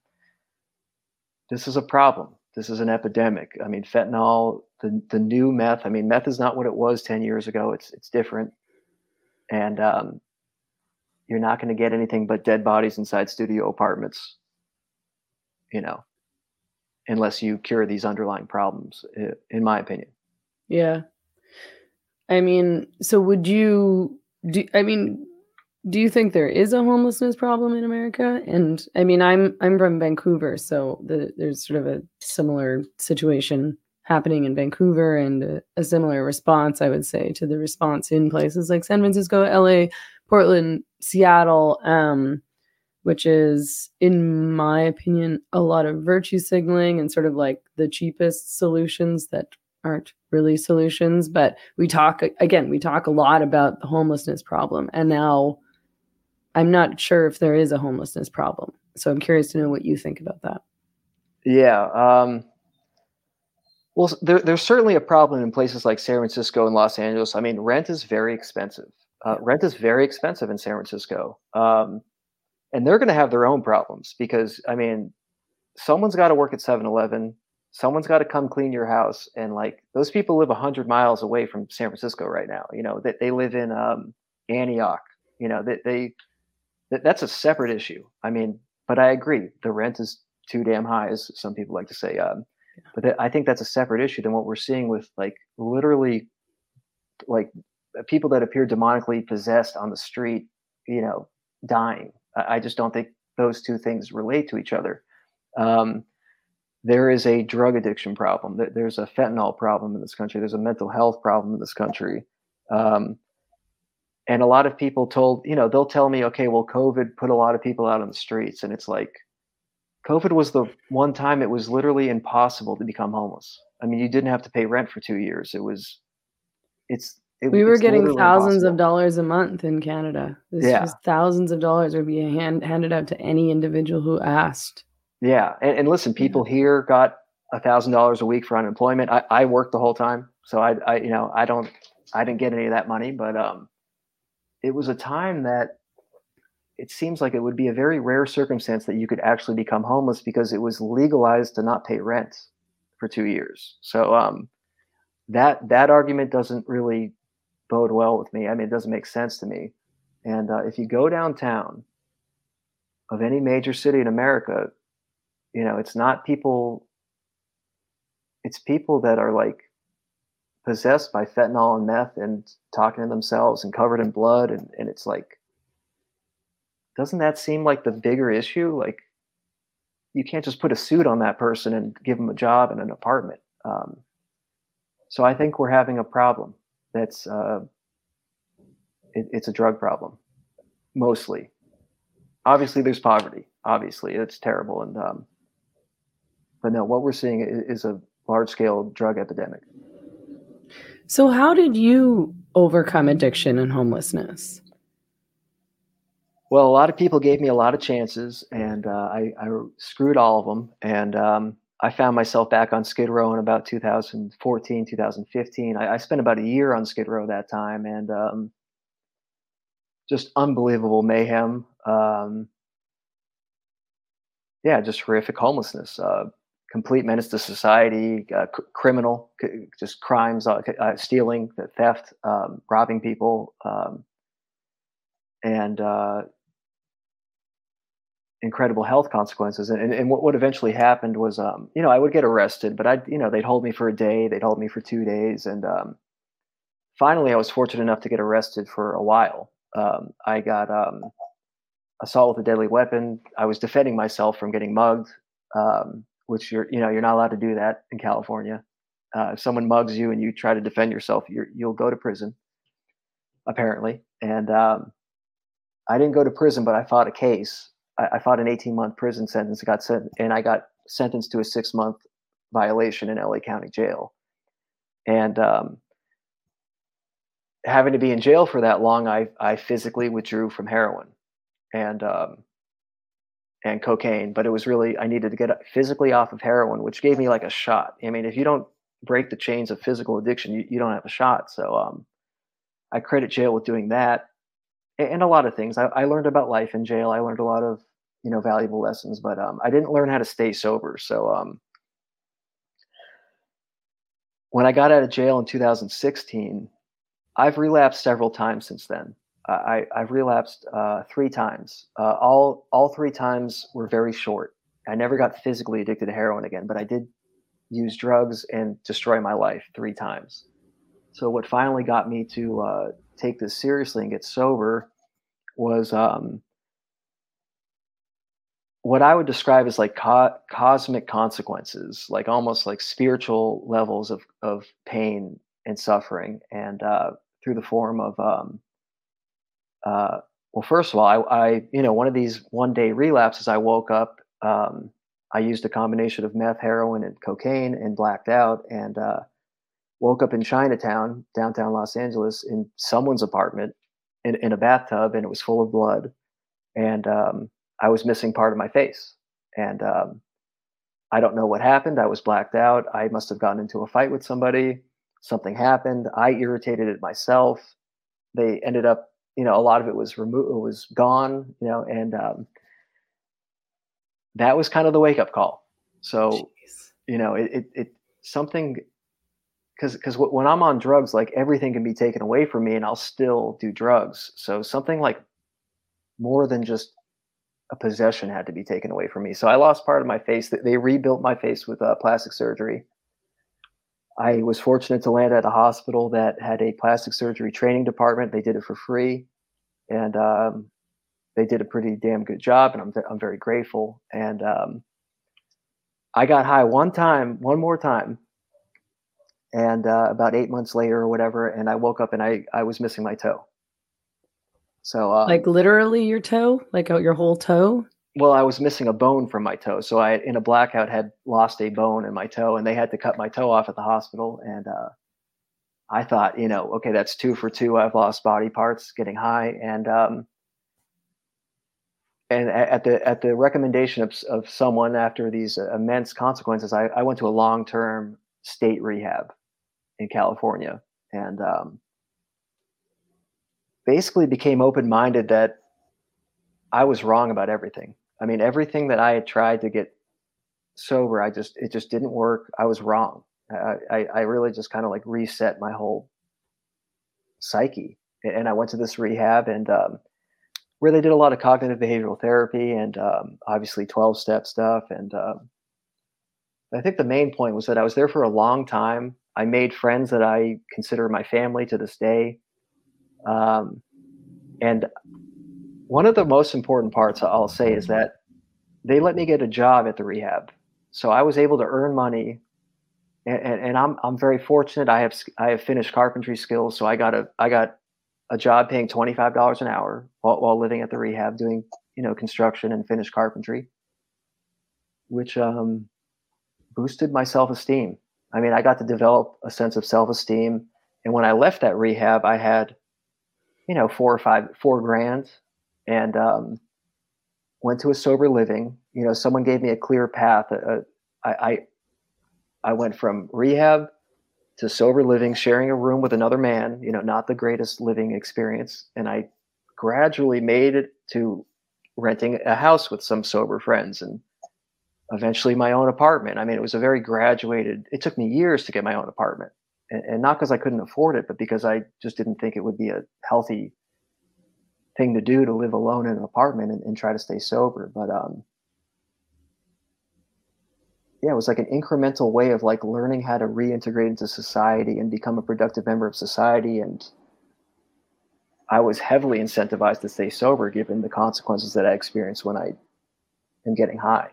this is a problem. This is an epidemic. I mean, fentanyl, the the new meth. I mean, meth is not what it was ten years ago. It's it's different. And um, you're not going to get anything but dead bodies inside studio apartments, you know, unless you cure these underlying problems, in my opinion. Yeah. I mean, so would you, do, I mean, do you think there is a homelessness problem in America? And I mean, I'm, I'm from Vancouver, so the, there's sort of a similar situation happening in Vancouver, and a, a similar response, I would say, to the response in places like San Francisco, L A, Portland, Seattle, um, which is, in my opinion, a lot of virtue signaling and sort of like the cheapest solutions that aren't really solutions. But we talk, again, we talk a lot about the homelessness problem. And now I'm not sure if there is a homelessness problem. So I'm curious to know what you think about that. Yeah. Um, well, there, there's certainly a problem in places like San Francisco and Los Angeles. I mean, rent is very expensive. Uh, rent is very expensive in San Francisco. Um And they're going to have their own problems because, I mean, someone's got to work at seven eleven. Someone's got to come clean your house. And, like, those people live one hundred miles away from San Francisco right now. You know, that they, they live in um, Antioch. You know, that they, they that's a separate issue. I mean, but I agree. The rent is too damn high, as some people like to say. Um, but that, I think that's a separate issue than what we're seeing with, like, literally, like, people that appear demonically possessed on the street, you know, dying. I just don't think those two things relate to each other. Um, there is a drug addiction problem. There's a fentanyl problem in this country. There's a mental health problem in this country. Um, and a lot of people told, you know, they'll tell me, okay, well, COVID put a lot of people out on the streets. And it's like, COVID was the one time it was literally impossible to become homeless. I mean, you didn't have to pay rent for two years. It was, it's, it, we were getting thousands impossible. of dollars a month in Canada. This yeah. was thousands of dollars would be hand, handed out to any individual who asked. Yeah. And, and listen, people yeah. here got a thousand dollars a week for unemployment. I, I worked the whole time. So I, I, you know, I don't, I didn't get any of that money, but um, it was a time that it seems like it would be a very rare circumstance that you could actually become homeless, because it was legalized to not pay rent for two years. So um, that, that argument doesn't really bode well with me. I mean, it doesn't make sense to me. And uh, if you go downtown of any major city in America, you know, it's not people, it's people that are like possessed by fentanyl and meth and talking to themselves and covered in blood. And, and it's like, doesn't that seem like the bigger issue? Like, you can't just put a suit on that person and give them a job and an apartment. Um, so I think we're having a problem. That's uh, it, it's a drug problem, mostly. Obviously, there's poverty. Obviously, it's terrible. And um, but no, what we're seeing is, is a large-scale drug epidemic. So how did you overcome addiction and homelessness? Well, a lot of people gave me a lot of chances, and uh, I, I screwed all of them. And um, I found myself back on Skid Row in about two thousand fourteen, two thousand fifteen. I, I spent about a year on Skid Row that time, and um, just unbelievable mayhem. Um, yeah, just horrific homelessness, uh, complete menace to society, uh, c- criminal, c- just crimes, uh, uh, stealing, theft, um, robbing people, um, and uh, incredible health consequences. And, and, and what, what eventually happened was, um, you know, I would get arrested, but I'd, you know, they'd hold me for a day, they'd hold me for two days. And um, finally, I was fortunate enough to get arrested for a while. Um, I got um, assault with a deadly weapon. I was defending myself from getting mugged, um, which you're, you know, you're not allowed to do that in California. Uh, if someone mugs you and you try to defend yourself, you're, you'll go to prison, apparently. And um, I didn't go to prison, but I fought a case. I fought an eighteen-month prison sentence. Got sent, and I got sentenced to a six-month violation in L A County Jail. And um, having to be in jail for that long, I I physically withdrew from heroin and um, and cocaine. But it was really, I needed to get physically off of heroin, which gave me like a shot. I mean, if you don't break the chains of physical addiction, you, you don't have a shot. So um, I credit jail with doing that. And a lot of things. I, I learned about life in jail. I learned a lot of, you know, valuable lessons, but um, I didn't learn how to stay sober. So um, when I got out of jail in two thousand sixteen, I've relapsed several times since then. I, I've relapsed uh, three times. Uh, all all three times were very short. I never got physically addicted to heroin again, but I did use drugs and destroy my life three times. So what finally got me to uh, take this seriously and get sober was um, what I would describe as like co- cosmic consequences, like almost like spiritual levels of, of pain and suffering. And uh, through the form of, um, uh, well, first of all, I, I, you know, one of these one day relapses, I woke up, um, I used a combination of meth, heroin, and cocaine and blacked out. And uh, woke up in Chinatown, downtown Los Angeles, in someone's apartment in, in a bathtub, and it was full of blood. And um, I was missing part of my face. And um, I don't know what happened. I was blacked out. I must have gotten into a fight with somebody. Something happened. I irritated it myself. They ended up, you know, a lot of it was removed, it was gone, you know, and um, that was kind of the wake-up call. So, Jeez. you know, it, it, it something... Because because when I'm on drugs, like everything can be taken away from me and I'll still do drugs. So something like more than just a possession had to be taken away from me. So I lost part of my face. They rebuilt my face with uh, plastic surgery. I was fortunate to land at a hospital that had a plastic surgery training department. They did it for free. And um, they did a pretty damn good job. And I'm, I'm very grateful. And um, I got high one time, one more time. And uh, about eight months later or whatever, and I woke up and I, I was missing my toe. So um, like literally your toe, like your whole toe? well, I was missing a bone from my toe. So I, in a blackout, had lost a bone in my toe, and they had to cut my toe off at the hospital. And uh, I thought, you know, okay, that's two for two. I've lost body parts, getting high. And um, and at the at the recommendation of, of someone, after these immense consequences, I, I went to a long-term state rehab in California, and um, basically became open-minded that I was wrong about everything. I mean, everything that I had tried to get sober, I just, it just didn't work. I was wrong. I, I, I really just kind of like reset my whole psyche. And I went to this rehab, and um, where they did a lot of cognitive behavioral therapy and um, obviously twelve step stuff. And um, I think the main point was that I was there for a long time. I made friends that I consider my family to this day. Um, and one of the most important parts I'll say is that they let me get a job at the rehab. So I was able to earn money, and, and, and I'm, I'm very fortunate. I have, I have finished carpentry skills. So I got a, I got a job paying twenty-five dollars an hour while, while living at the rehab, doing, you know, construction and finished carpentry, which, um, boosted my self-esteem. I mean, I got to develop a sense of self-esteem. And when I left that rehab, I had, you know, four or five, four grand, and um, went to a sober living. You know, someone gave me a clear path. Uh, I, I, I went from rehab to sober living, sharing a room with another man, you know, not the greatest living experience. And I gradually made it to renting a house with some sober friends, and eventually my own apartment. I mean, it was a very graduated, it took me years to get my own apartment. And, and not because I couldn't afford it, but because I just didn't think it would be a healthy thing to do, to live alone in an apartment and, and try to stay sober. But um, yeah, it was like an incremental way of like learning how to reintegrate into society and become a productive member of society. And I was heavily incentivized to stay sober, given the consequences that I experienced when I am getting high.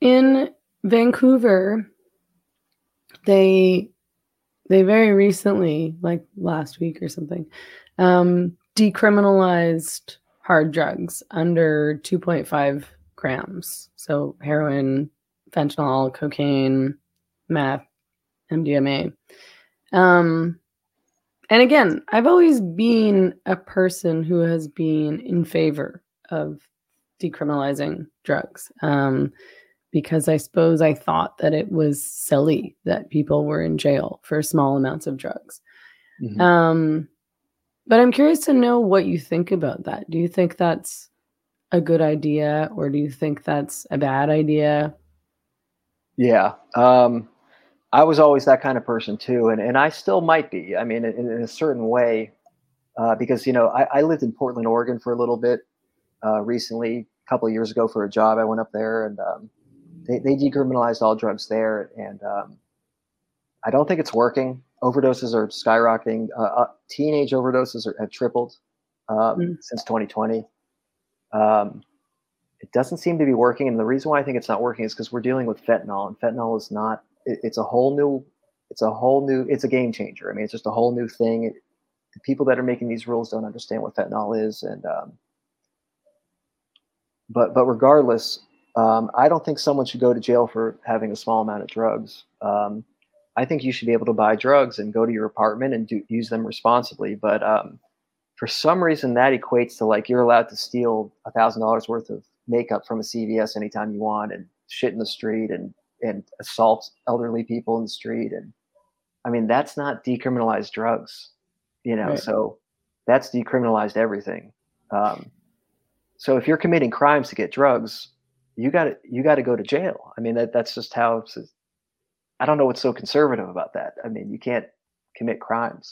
In Vancouver, they they very recently, like last week or something, um, decriminalized hard drugs under two point five grams. So heroin, fentanyl, cocaine, meth, M D M A. Um, and again, I've always been a person who has been in favor of decriminalizing drugs. Um, Because I suppose I thought that it was silly that people were in jail for small amounts of drugs. Mm-hmm. Um, but I'm curious to know what you think about that. Do you think that's a good idea, or do you think that's a bad idea? Yeah. Um, I was always that kind of person too. And, and I still might be, I mean, in, in a certain way, uh, because, you know, I, I lived in Portland, Oregon for a little bit uh, recently, a couple of years ago for a job. I went up there, and um, They, they decriminalized all drugs there, and um, I don't think it's working. Overdoses are skyrocketing. Uh, uh, teenage overdoses are, have tripled um, mm-hmm. since twenty twenty. Um, it doesn't seem to be working, and the reason why I think it's not working is because we're dealing with fentanyl, and fentanyl is not. It, it's a whole new. It's a whole new. It's a game changer. I mean, it's just a whole new thing. It, the people that are making these rules don't understand what fentanyl is, and um, but but regardless. Um, I don't think someone should go to jail for having a small amount of drugs. Um, I think you should be able to buy drugs and go to your apartment and do, use them responsibly. But um, for some reason, that equates to like you're allowed to steal one thousand dollars worth of makeup from a C V S anytime you want, and shit in the street, and, and assault elderly people in the street. And I mean, that's not decriminalized drugs, you know, right. So that's decriminalized everything. Um, so if you're committing crimes to get drugs, you got to, you got to go to jail. I mean, that that's just how, I don't know what's so conservative about that. I mean, you can't commit crimes.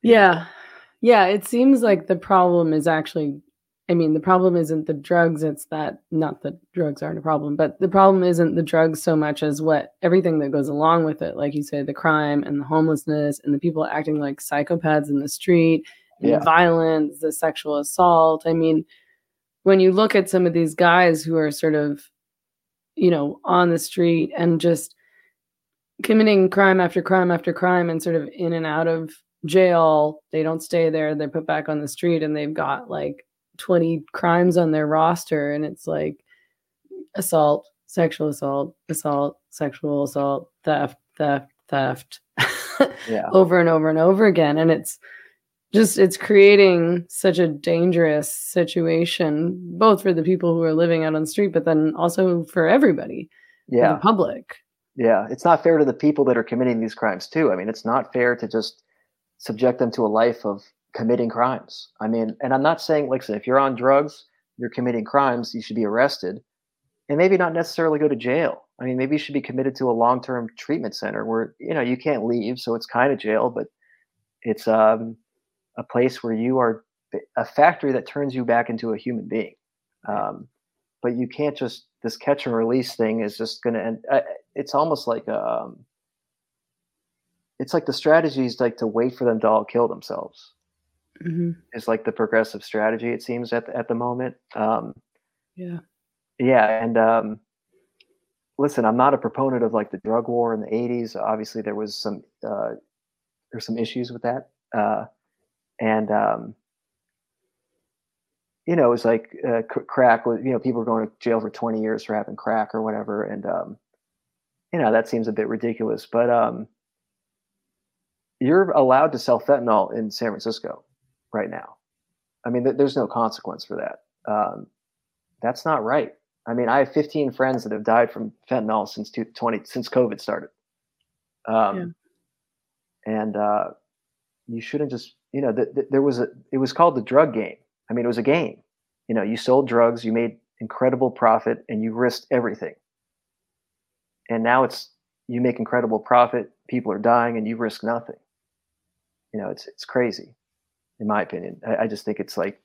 Yeah. Yeah. It seems like the problem is actually, I mean, the problem isn't the drugs. It's that, not that drugs aren't a problem, but the problem isn't the drugs so much as what everything that goes along with it. Like you say, the crime and the homelessness and the people acting like psychopaths in the street, and yeah. the violence, the sexual assault. I mean, when you look at some of these guys who are sort of, you know, on the street and just committing crime after crime after crime and sort of in and out of jail, they don't stay there. They're put back on the street, and they've got like twenty crimes on their roster, and it's like assault, sexual assault, assault, sexual assault, theft, theft, theft, yeah. over and over and over again. And it's just, it's creating such a dangerous situation, both for the people who are living out on the street, but then also for everybody, yeah. for the public. Yeah. It's not fair to the people that are committing these crimes too. I mean, it's not fair to just subject them to a life of committing crimes. I mean, and I'm not saying, like I said, if you're on drugs, you're committing crimes, you should be arrested and maybe not necessarily go to jail. I mean, maybe you should be committed to a long-term treatment center where, you know, you can't leave. So it's kind of jail, but it's um, a place where you are a factory that turns you back into a human being. Um, but you can't just, this catch and release thing is just going to end. Uh, it's almost like, um, it's like the strategy is like to wait for them to all kill themselves. Mm-hmm. It's like the progressive strategy, it seems at the, at the moment. Um, yeah. Yeah. And, um, listen, I'm not a proponent of like the drug war in the eighties. Obviously, there was some uh, there's some issues with that, uh, and um, you know, it was like uh, crack. You know, people were going to jail for twenty years for having crack or whatever, and um, you know, that seems a bit ridiculous. But um, you're allowed to sell fentanyl in San Francisco right now. I mean, th- there's no consequence for that. Um, that's not right. I mean, I have fifteen friends that have died from fentanyl since twenty since COVID started. Um, yeah. And uh, you shouldn't just, you know, th- th- there was a, it was called the drug game. I mean, it was a game. You know, you sold drugs, you made incredible profit, and you risked everything. And now it's, you make incredible profit, people are dying, and you risk nothing. You know, it's it's crazy, in my opinion. I, I just think it's like,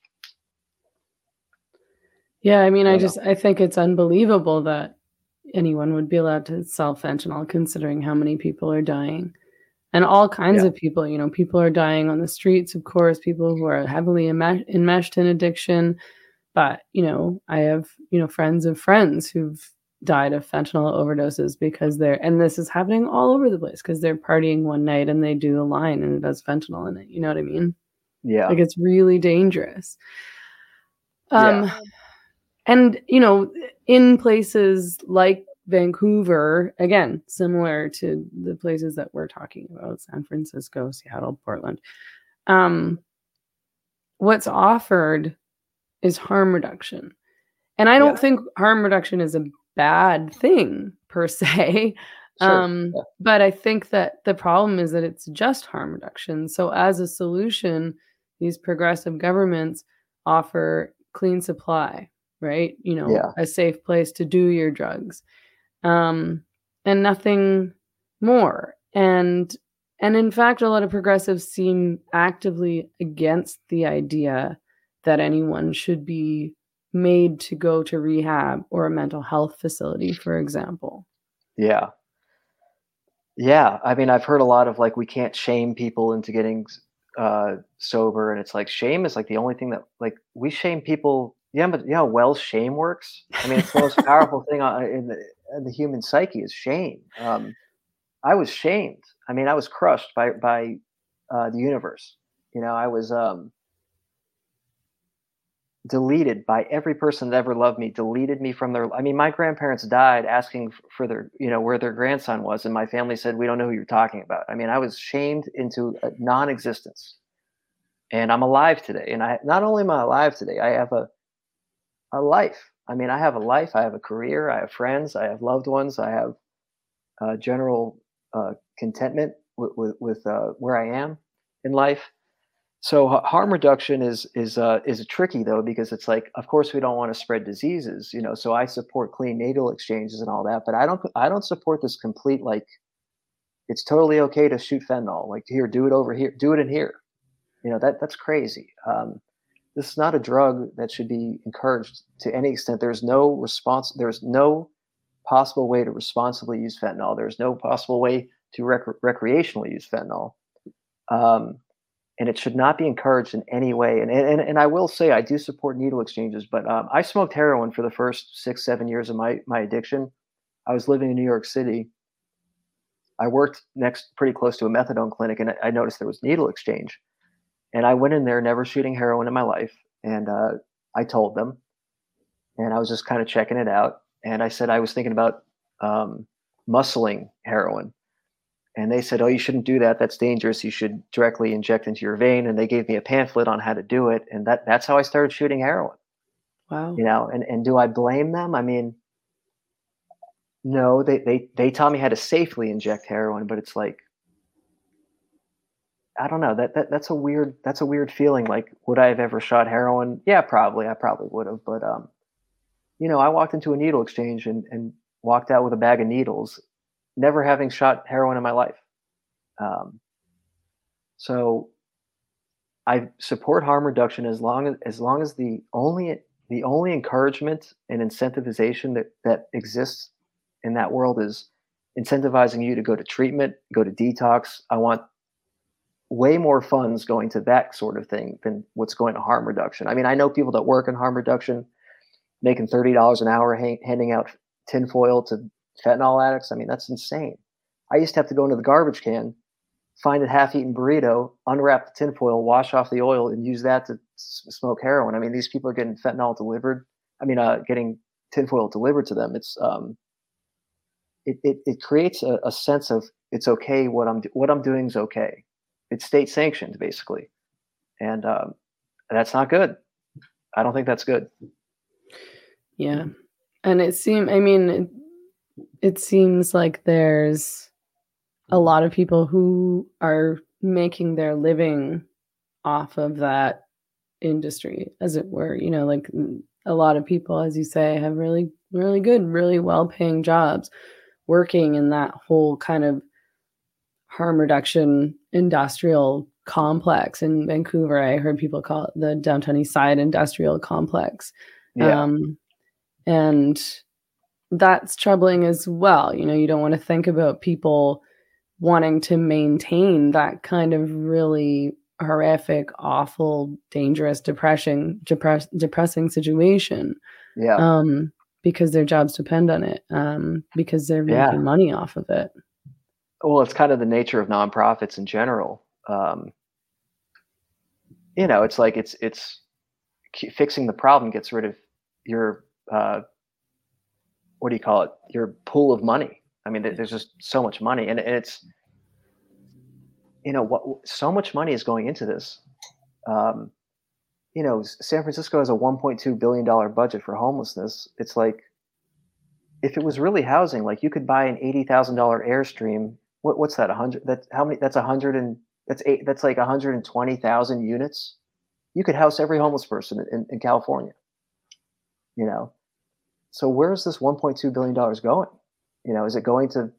Yeah, I mean, I just, I think it's unbelievable that anyone would be allowed to sell fentanyl considering how many people are dying and all kinds yeah. of people. You know, people are dying on the streets, of course, people who are heavily enmesh- enmeshed in addiction. But, you know, I have, you know, friends of friends who've died of fentanyl overdoses because they're, and this is happening all over the place because they're partying one night and they do a line and it has fentanyl in it. You know what I mean? Yeah. Like, it's really dangerous. Um. Yeah. And, you know, in places like Vancouver, again, similar to the places that we're talking about, San Francisco, Seattle, Portland, um, what's offered is harm reduction. And I don't yeah. think harm reduction is a bad thing per se. Sure. Um, yeah. But I think that the problem is that it's just harm reduction. So as a solution, these progressive governments offer clean supply. Right? You know, yeah. a safe place to do your drugs, um, and nothing more. And, and in fact, a lot of progressives seem actively against the idea that anyone should be made to go to rehab or a mental health facility, for example. Yeah. Yeah. I mean, I've heard a lot of like, we can't shame people into getting uh, sober. And it's like, shame is like the only thing that, like, we shame people. Yeah, but you know how well shame works? I mean, it's the most powerful thing in the, in the human psyche is shame. Um, I was shamed. I mean, I was crushed by by uh, the universe. You know, I was um, deleted by every person that ever loved me, deleted me from their – I mean, my grandparents died asking for their – you know, where their grandson was, and my family said, we don't know who you're talking about. I mean, I was shamed into non-existence. And I'm alive today. And I not only am I alive today, I have a – a life. I mean, I have a life. I have a career. I have friends. I have loved ones. I have uh, general uh, contentment with with, with uh, where I am in life. So harm reduction is is uh, is tricky though, because it's like, of course, we don't want to spread diseases, you know. So I support clean needle exchanges and all that, but I don't I don't support this complete like it's totally okay to shoot fentanyl. Like, here, do it over here, do it in here. You know, that that's crazy. Um, This is not a drug that should be encouraged to any extent. There's no response. There's no possible way to responsibly use fentanyl. There's no possible way to rec- recreationally use fentanyl. Um, and it should not be encouraged in any way. And, and, and I will say I do support needle exchanges, but um, I smoked heroin for the first six, seven years of my, my addiction. I was living in New York City. I worked next pretty close to a methadone clinic, and I noticed there was needle exchange. And I went in there never shooting heroin in my life. And uh, I told them, and I was just kind of checking it out. And I said, I was thinking about um, muscling heroin. And they said, oh, you shouldn't do that. That's dangerous. You should directly inject into your vein. And they gave me a pamphlet on how to do it. And that that's how I started shooting heroin. Wow. You know, and, and do I blame them? I mean, no, they, they, they taught me how to safely inject heroin, but it's like, I don't know, that, that that's a weird, that's a weird feeling. Like, would I have ever shot heroin? Yeah, probably. I probably would have. But, um, you know, I walked into a needle exchange and, and walked out with a bag of needles, never having shot heroin in my life. Um, so I support harm reduction as long as, as long as the only, the only encouragement and incentivization that, that exists in that world is incentivizing you to go to treatment, go to detox. I want way more funds going to that sort of thing than what's going to harm reduction. I mean, I know people that work in harm reduction, making thirty dollars an hour, ha- handing out tinfoil to fentanyl addicts. I mean, that's insane. I used to have to go into the garbage can, find a half-eaten burrito, unwrap the tinfoil, wash off the oil, and use that to s- smoke heroin. I mean, these people are getting fentanyl delivered. I mean, uh, getting tinfoil delivered to them. It's um, it it, it creates a, a sense of it's okay. What I'm do- what I'm doing is okay. It's state sanctioned, basically, and um, that's not good. I don't think that's good. Yeah, and it seems. I mean. It- It seems like there's a lot of people who are making their living off of that industry, as it were. You know, like a lot of people, as you say, have really, really good, really well-paying jobs working in that whole kind of harm reduction industrial complex in Vancouver. I heard people call it the Downtown East Side Industrial Complex. Yeah. Um, and... that's troubling as well. You know, you don't want to think about people wanting to maintain that kind of really horrific, awful, dangerous, depressing, depress, depressing situation. Yeah. Um, because their jobs depend on it. Um, because they're making yeah. money off of it. Well, it's kind of the nature of nonprofits in general. Um, you know, it's like it's it's fixing the problem gets rid of your. Uh, what do you call it? Your pool of money. I mean, there's just so much money, and, and it's, you know, what so much money is going into this. Um, you know, San Francisco has a one point two billion dollars budget for homelessness. It's like, if it was really housing, like you could buy an eighty thousand dollars Airstream. What, what's that? A hundred? That's how many? That's a hundred and that's eight. That's like one hundred twenty thousand units. You could house every homeless person in, in California, you know? So where's this one point two billion dollars going? You know, is it going to,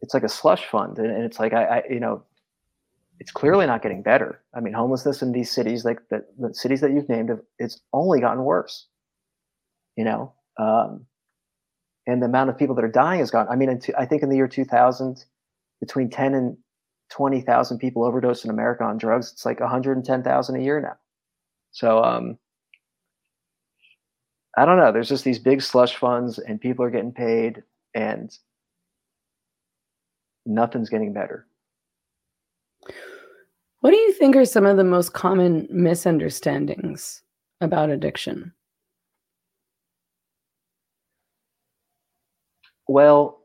it's like a slush fund. And, and it's like, I, I, you know, it's clearly not getting better. I mean, homelessness in these cities, like the, the cities that you've named, it's only gotten worse, you know? Um, and the amount of people that are dying has gone. I mean, in t- I think in the year two thousand, between ten and twenty thousand people overdosed in America on drugs. It's like one hundred ten thousand a year now. So, um, I don't know. There's just these big slush funds and people are getting paid and nothing's getting better. What do you think are some of the most common misunderstandings about addiction? Well,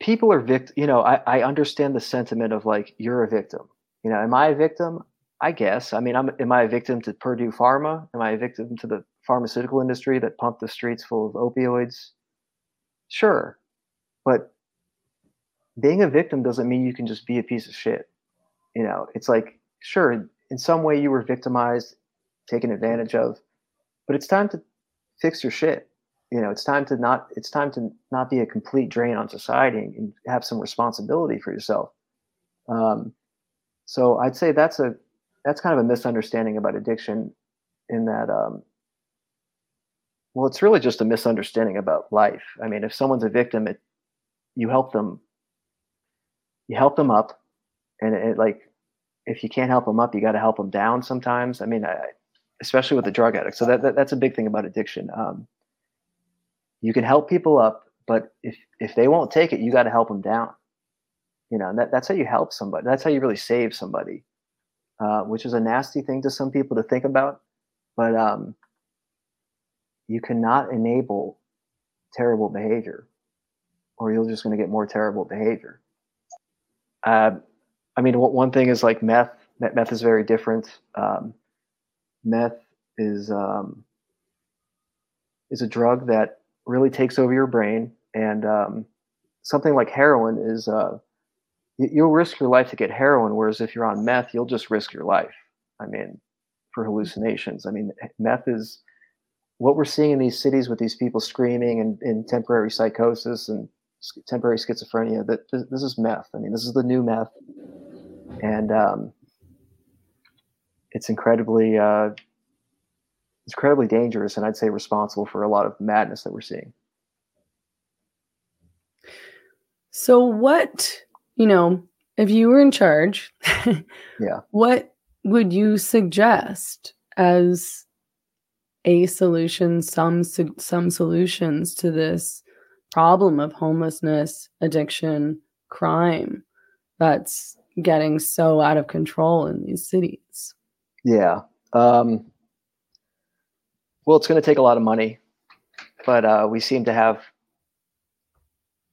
people are vict-, you know, I, I understand the sentiment of like, you're a victim. You know, am I a victim? I guess. I mean, I'm, am I a victim to Purdue Pharma? Am I a victim to the pharmaceutical industry that pumped the streets full of opioids? Sure. But being a victim doesn't mean you can just be a piece of shit. You know, it's like, sure, in some way you were victimized, taken advantage of, but it's time to fix your shit. You know, it's time to not, it's time to not be a complete drain on society and have some responsibility for yourself. Um, so I'd say that's a, that's kind of a misunderstanding about addiction in that, um, well, it's really just a misunderstanding about life. I mean, if someone's a victim, it, you help them, you help them up. And it, it like, if you can't help them up, you got to help them down sometimes. I mean, I, especially with the drug addict. So that, that that's a big thing about addiction. Um, you can help people up, but if, if they won't take it, you got to help them down. You know, and that, that's how you help somebody. That's how you really save somebody, uh, which is a nasty thing to some people to think about. But um, you cannot enable terrible behavior, or you're just going to get more terrible behavior. Uh, I mean, one thing is like meth. Meth is very different. Um, meth is um, is a drug that really takes over your brain, and um, something like heroin is uh, you'll risk your life to get heroin, whereas if you're on meth, you'll just risk your life. I mean, for hallucinations. I mean, meth is what we're seeing in these cities with these people screaming and in temporary psychosis and temporary schizophrenia. That this, this is meth. I mean, this is the new meth, and um, it's incredibly uh, it's incredibly dangerous, and I'd say responsible for a lot of madness that we're seeing. So, what you know, if you were in charge, yeah, what would you suggest as a solution, some some solutions to this problem of homelessness, addiction, crime that's getting so out of control in these cities? Yeah. Um, well, it's going to take a lot of money, but uh, we seem to have,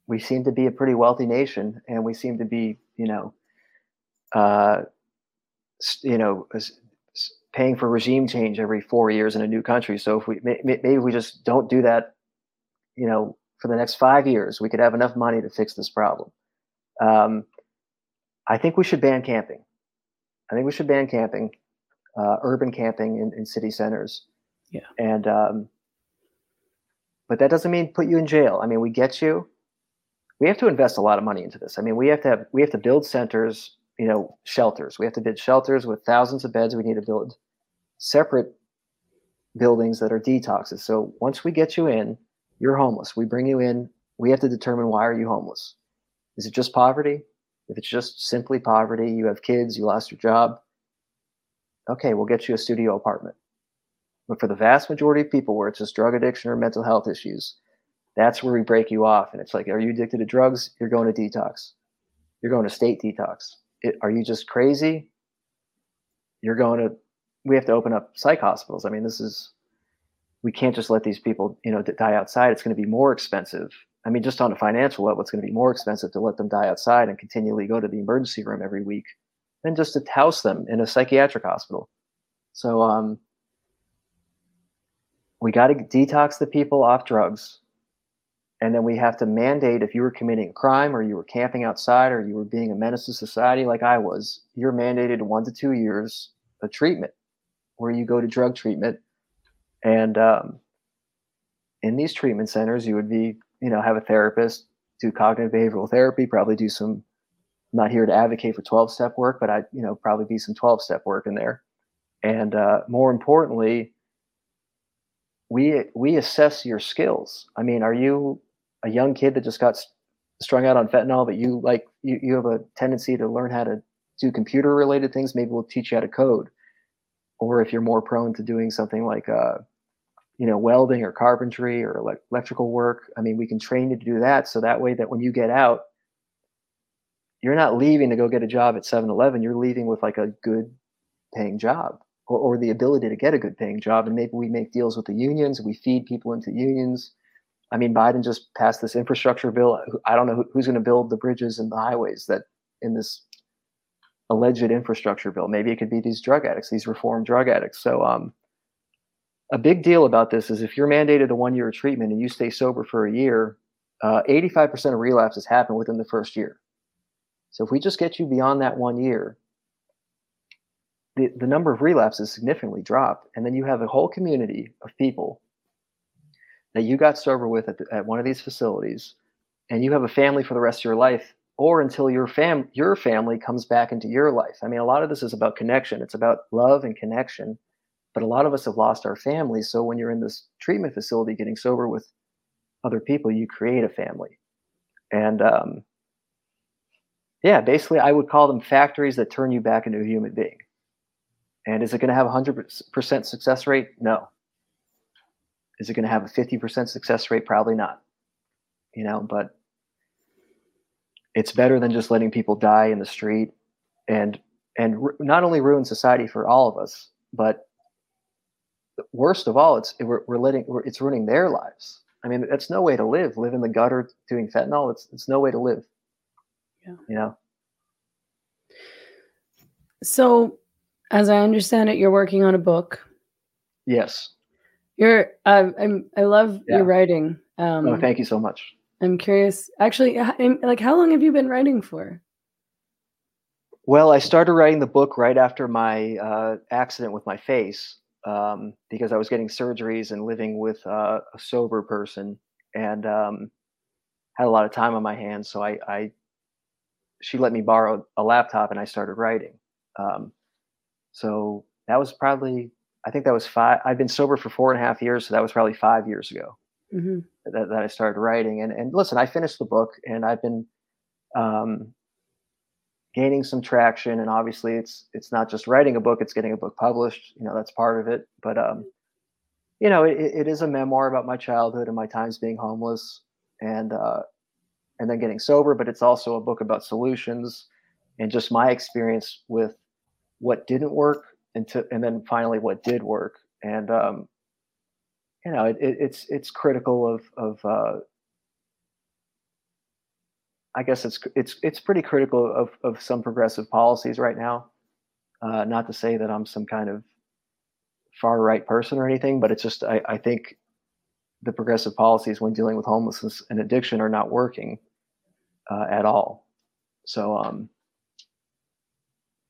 we seem to be a pretty wealthy nation, and we seem to be, you know, uh, you know, paying for regime change every four years in a new country. So if we, maybe we just don't do that, you know, for the next five years, we could have enough money to fix this problem. Um, I think we should ban camping. I think we should ban camping, uh, urban camping in, in city centers. Yeah. And, um, but that doesn't mean put you in jail. I mean, we get you, we have to invest a lot of money into this. I mean, we have to have, we have to build centers, you know, shelters. We have to build shelters with thousands of beds. We need to build separate buildings that are detoxes. So once we get you in, you're homeless. We bring you in. We have to determine, why are you homeless? Is it just poverty? If it's just simply poverty, you have kids, you lost your job, okay, we'll get you a studio apartment. But for the vast majority of people where it's just drug addiction or mental health issues, that's where we break you off. And it's like, are you addicted to drugs? You're going to detox. You're going to state detox. It, are you just crazy? You're going to, we have to open up psych hospitals. I mean, this is, we can't just let these people, you know, die outside. It's going to be more expensive. I mean, just on a financial level, it's going to be more expensive to let them die outside and continually go to the emergency room every week than just to house them in a psychiatric hospital. So um, we got to detox the people off drugs. And then we have to mandate, if you were committing a crime or you were camping outside or you were being a menace to society like I was, you're mandated one to two years of treatment where you go to drug treatment. And um, in these treatment centers, you would be, you know, have a therapist, do cognitive behavioral therapy, probably do some, I'm not here to advocate for twelve-step work, but I, you know, probably be some twelve-step work in there. And uh, more importantly, we we assess your skills. I mean, are you a young kid that just got strung out on fentanyl, but you like you, you have a tendency to learn how to do computer related things? Maybe we'll teach you how to code. Or if you're more prone to doing something like uh, you know, welding or carpentry or like electrical work, I mean, we can train you to do that. So that way that when you get out, you're not leaving to go get a job at seven eleven. You're leaving with like a good paying job, or, or the ability to get a good paying job. And maybe we make deals with the unions. We feed people into unions. I mean, Biden just passed this infrastructure bill. I don't know who, who's going to build the bridges and the highways that in this alleged infrastructure bill. Maybe it could be these drug addicts, these reformed drug addicts. So um, a big deal about this is if you're mandated a one-year treatment and you stay sober for a year, uh, eighty-five percent of relapses happen within the first year. So if we just get you beyond that one year, the, the number of relapses significantly drop. And then you have a whole community of people that you got sober with at, the, at one of these facilities, and you have a family for the rest of your life, or until your fam your family comes back into your life. I mean, a lot of this is about connection. It's about love and connection. But a lot of us have lost our families. So when you're in this treatment facility getting sober with other people, you create a family. And um, yeah, basically, I would call them factories that turn you back into a human being. And is it going to have a one hundred percent success rate? No. Is it going to have a fifty percent success rate? Probably not. You know, but it's better than just letting people die in the street, and and not only ruin society for all of us, but worst of all, it's we're, we're letting we're, it's ruining their lives. I mean, that's no way to live. Live in the gutter doing fentanyl. It's it's no way to live. Yeah. You know. So, as I understand it, you're working on a book. Yes. You're. Uh, I'm. I love yeah. your writing. Um, oh, thank you so much. I'm curious, actually, I'm, like, how long have you been writing for? Well, I started writing the book right after my uh, accident with my face, um, because I was getting surgeries and living with uh, a sober person, and um, had a lot of time on my hands. So I, I, she let me borrow a laptop, and I started writing. Um, so that was probably, I think that was five. I've been sober for four and a half years, so that was probably five years ago. Mm-hmm. That, that I started writing, and and listen, I finished the book, and I've been um, gaining some traction. And obviously, it's it's not just writing a book; it's getting a book published. You know, that's part of it. But um, you know, it, it is a memoir about my childhood and my times being homeless, and uh, and then getting sober. But it's also a book about solutions and just my experience with what didn't work, and to, and then finally what did work. And um, you know, it, it, it's it's critical of of. Uh, I guess it's it's it's pretty critical of of some progressive policies right now. Uh, not to say that I'm some kind of far right person or anything, but it's just I, I think the progressive policies when dealing with homelessness and addiction are not working uh, at all. So um,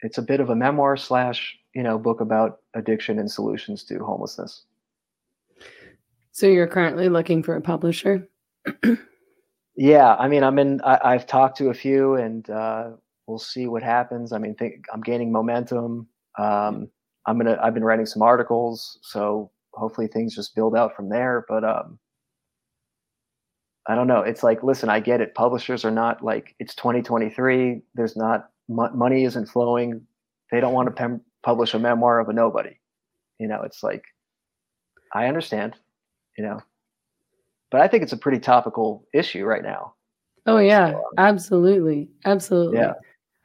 it's a bit of a memoir slash you know book about addiction and solutions to homelessness. So you're currently looking for a publisher? Yeah, I mean, I'm in. I, I've talked to a few, and uh, we'll see what happens. I mean, think, I'm gaining momentum. Um, I'm gonna. I've been writing some articles, so hopefully things just build out from there. But um, I don't know. It's like, listen, I get it. Publishers are not like it's twenty twenty-three. There's not m- money isn't flowing. They don't want to pem- publish a memoir of a nobody. You know, it's like I understand. You know, but I think it's a pretty topical issue right now. Oh yeah, so, um, absolutely. Absolutely. Yeah.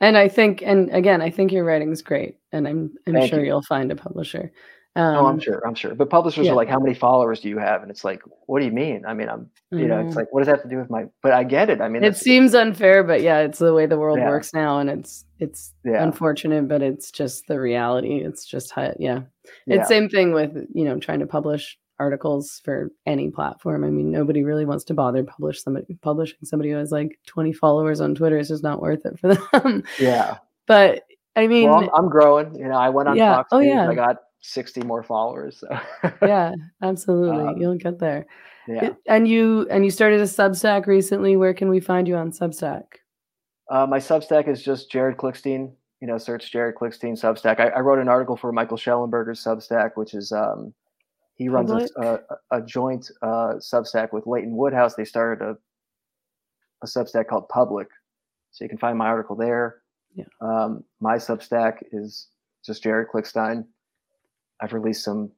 And I think, and again, I think your writing's great, and I'm, I'm Thank sure you. You'll find a publisher. Um, oh, I'm sure. I'm sure. But publishers yeah. are like, how many followers do you have? And it's like, what do you mean? I mean, I'm, you mm-hmm. know, it's like, what does that have to do with my, but I get it. I mean, it seems unfair, but yeah, it's the way the world yeah. works now. And it's, it's yeah. unfortunate, but it's just the reality. It's just how, yeah. It's yeah. same thing with, you know, trying to publish articles for any platform. I mean, nobody really wants to bother publish somebody publishing somebody who has like twenty followers on Twitter. It's just not worth it for them. Yeah. But I mean, well, I'm, I'm growing. You know, I went on yeah. Fox oh, News. Yeah. I got sixty more followers. So. yeah, absolutely. Um, You'll get there. Yeah. And you and you started a Substack recently. Where can we find you on Substack? Uh, my Substack is just Jared Klickstein. You know, search Jared Klickstein Substack. I, I wrote an article for Michael Schellenberger's Substack, which is. Um, He runs a, a, a joint uh, Substack with Leighton Woodhouse. They started a a Substack called Public, so you can find my article there. Yeah. Um, my Substack is just Jared Klickstein. I've released some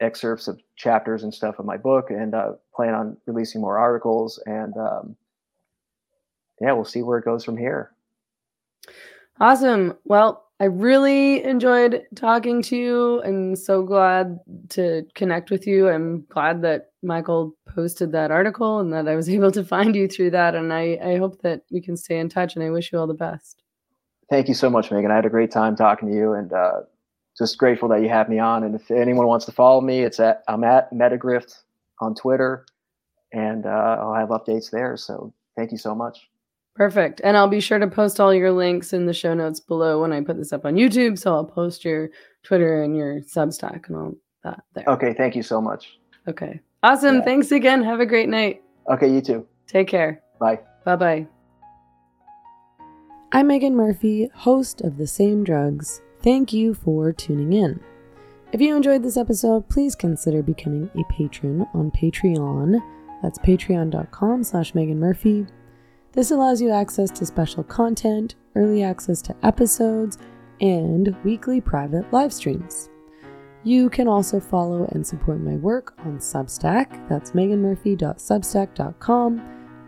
excerpts of chapters and stuff of my book, and uh, plan on releasing more articles. And um, yeah, we'll see where it goes from here. Awesome. Well. I really enjoyed talking to you. I'm so glad to connect with you. I'm glad that Michael posted that article and that I was able to find you through that. And I, I hope that we can stay in touch, and I wish you all the best. Thank you so much, Megan. I had a great time talking to you, and uh, just grateful that you have me on. And if anyone wants to follow me, it's at I'm at Metagrift on Twitter, and uh, I'll have updates there. So thank you so much. Perfect. And I'll be sure to post all your links in the show notes below when I put this up on YouTube. So I'll post your Twitter and your Substack and all that there. Okay. Thank you so much. Okay. Awesome. Yeah. Thanks again. Have a great night. Okay. You too. Take care. Bye. Bye-bye. I'm Meghan Murphy, host of The Same Drugs. Thank you for tuning in. If you enjoyed this episode, please consider becoming a patron on Patreon. That's patreon.com slash Meghan Murphy. This allows you access to special content, early access to episodes, and weekly private live streams. You can also follow and support my work on Substack, that's megan murphy dot substack dot com,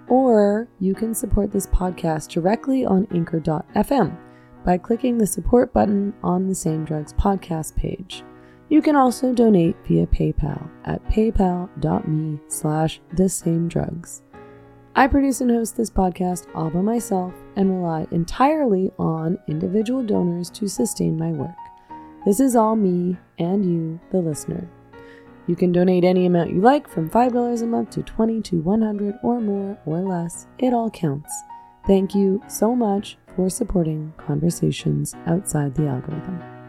or you can support this podcast directly on anchor dot f m by clicking the support button on the Same Drugs podcast page. You can also donate via PayPal at paypal.me slash the same drugs. I produce and host this podcast all by myself and rely entirely on individual donors to sustain my work. This is all me and you, the listener. You can donate any amount you like, from five dollars a month to twenty dollars to one hundred dollars or more or less. It all counts. Thank you so much for supporting Conversations Outside the Algorithm.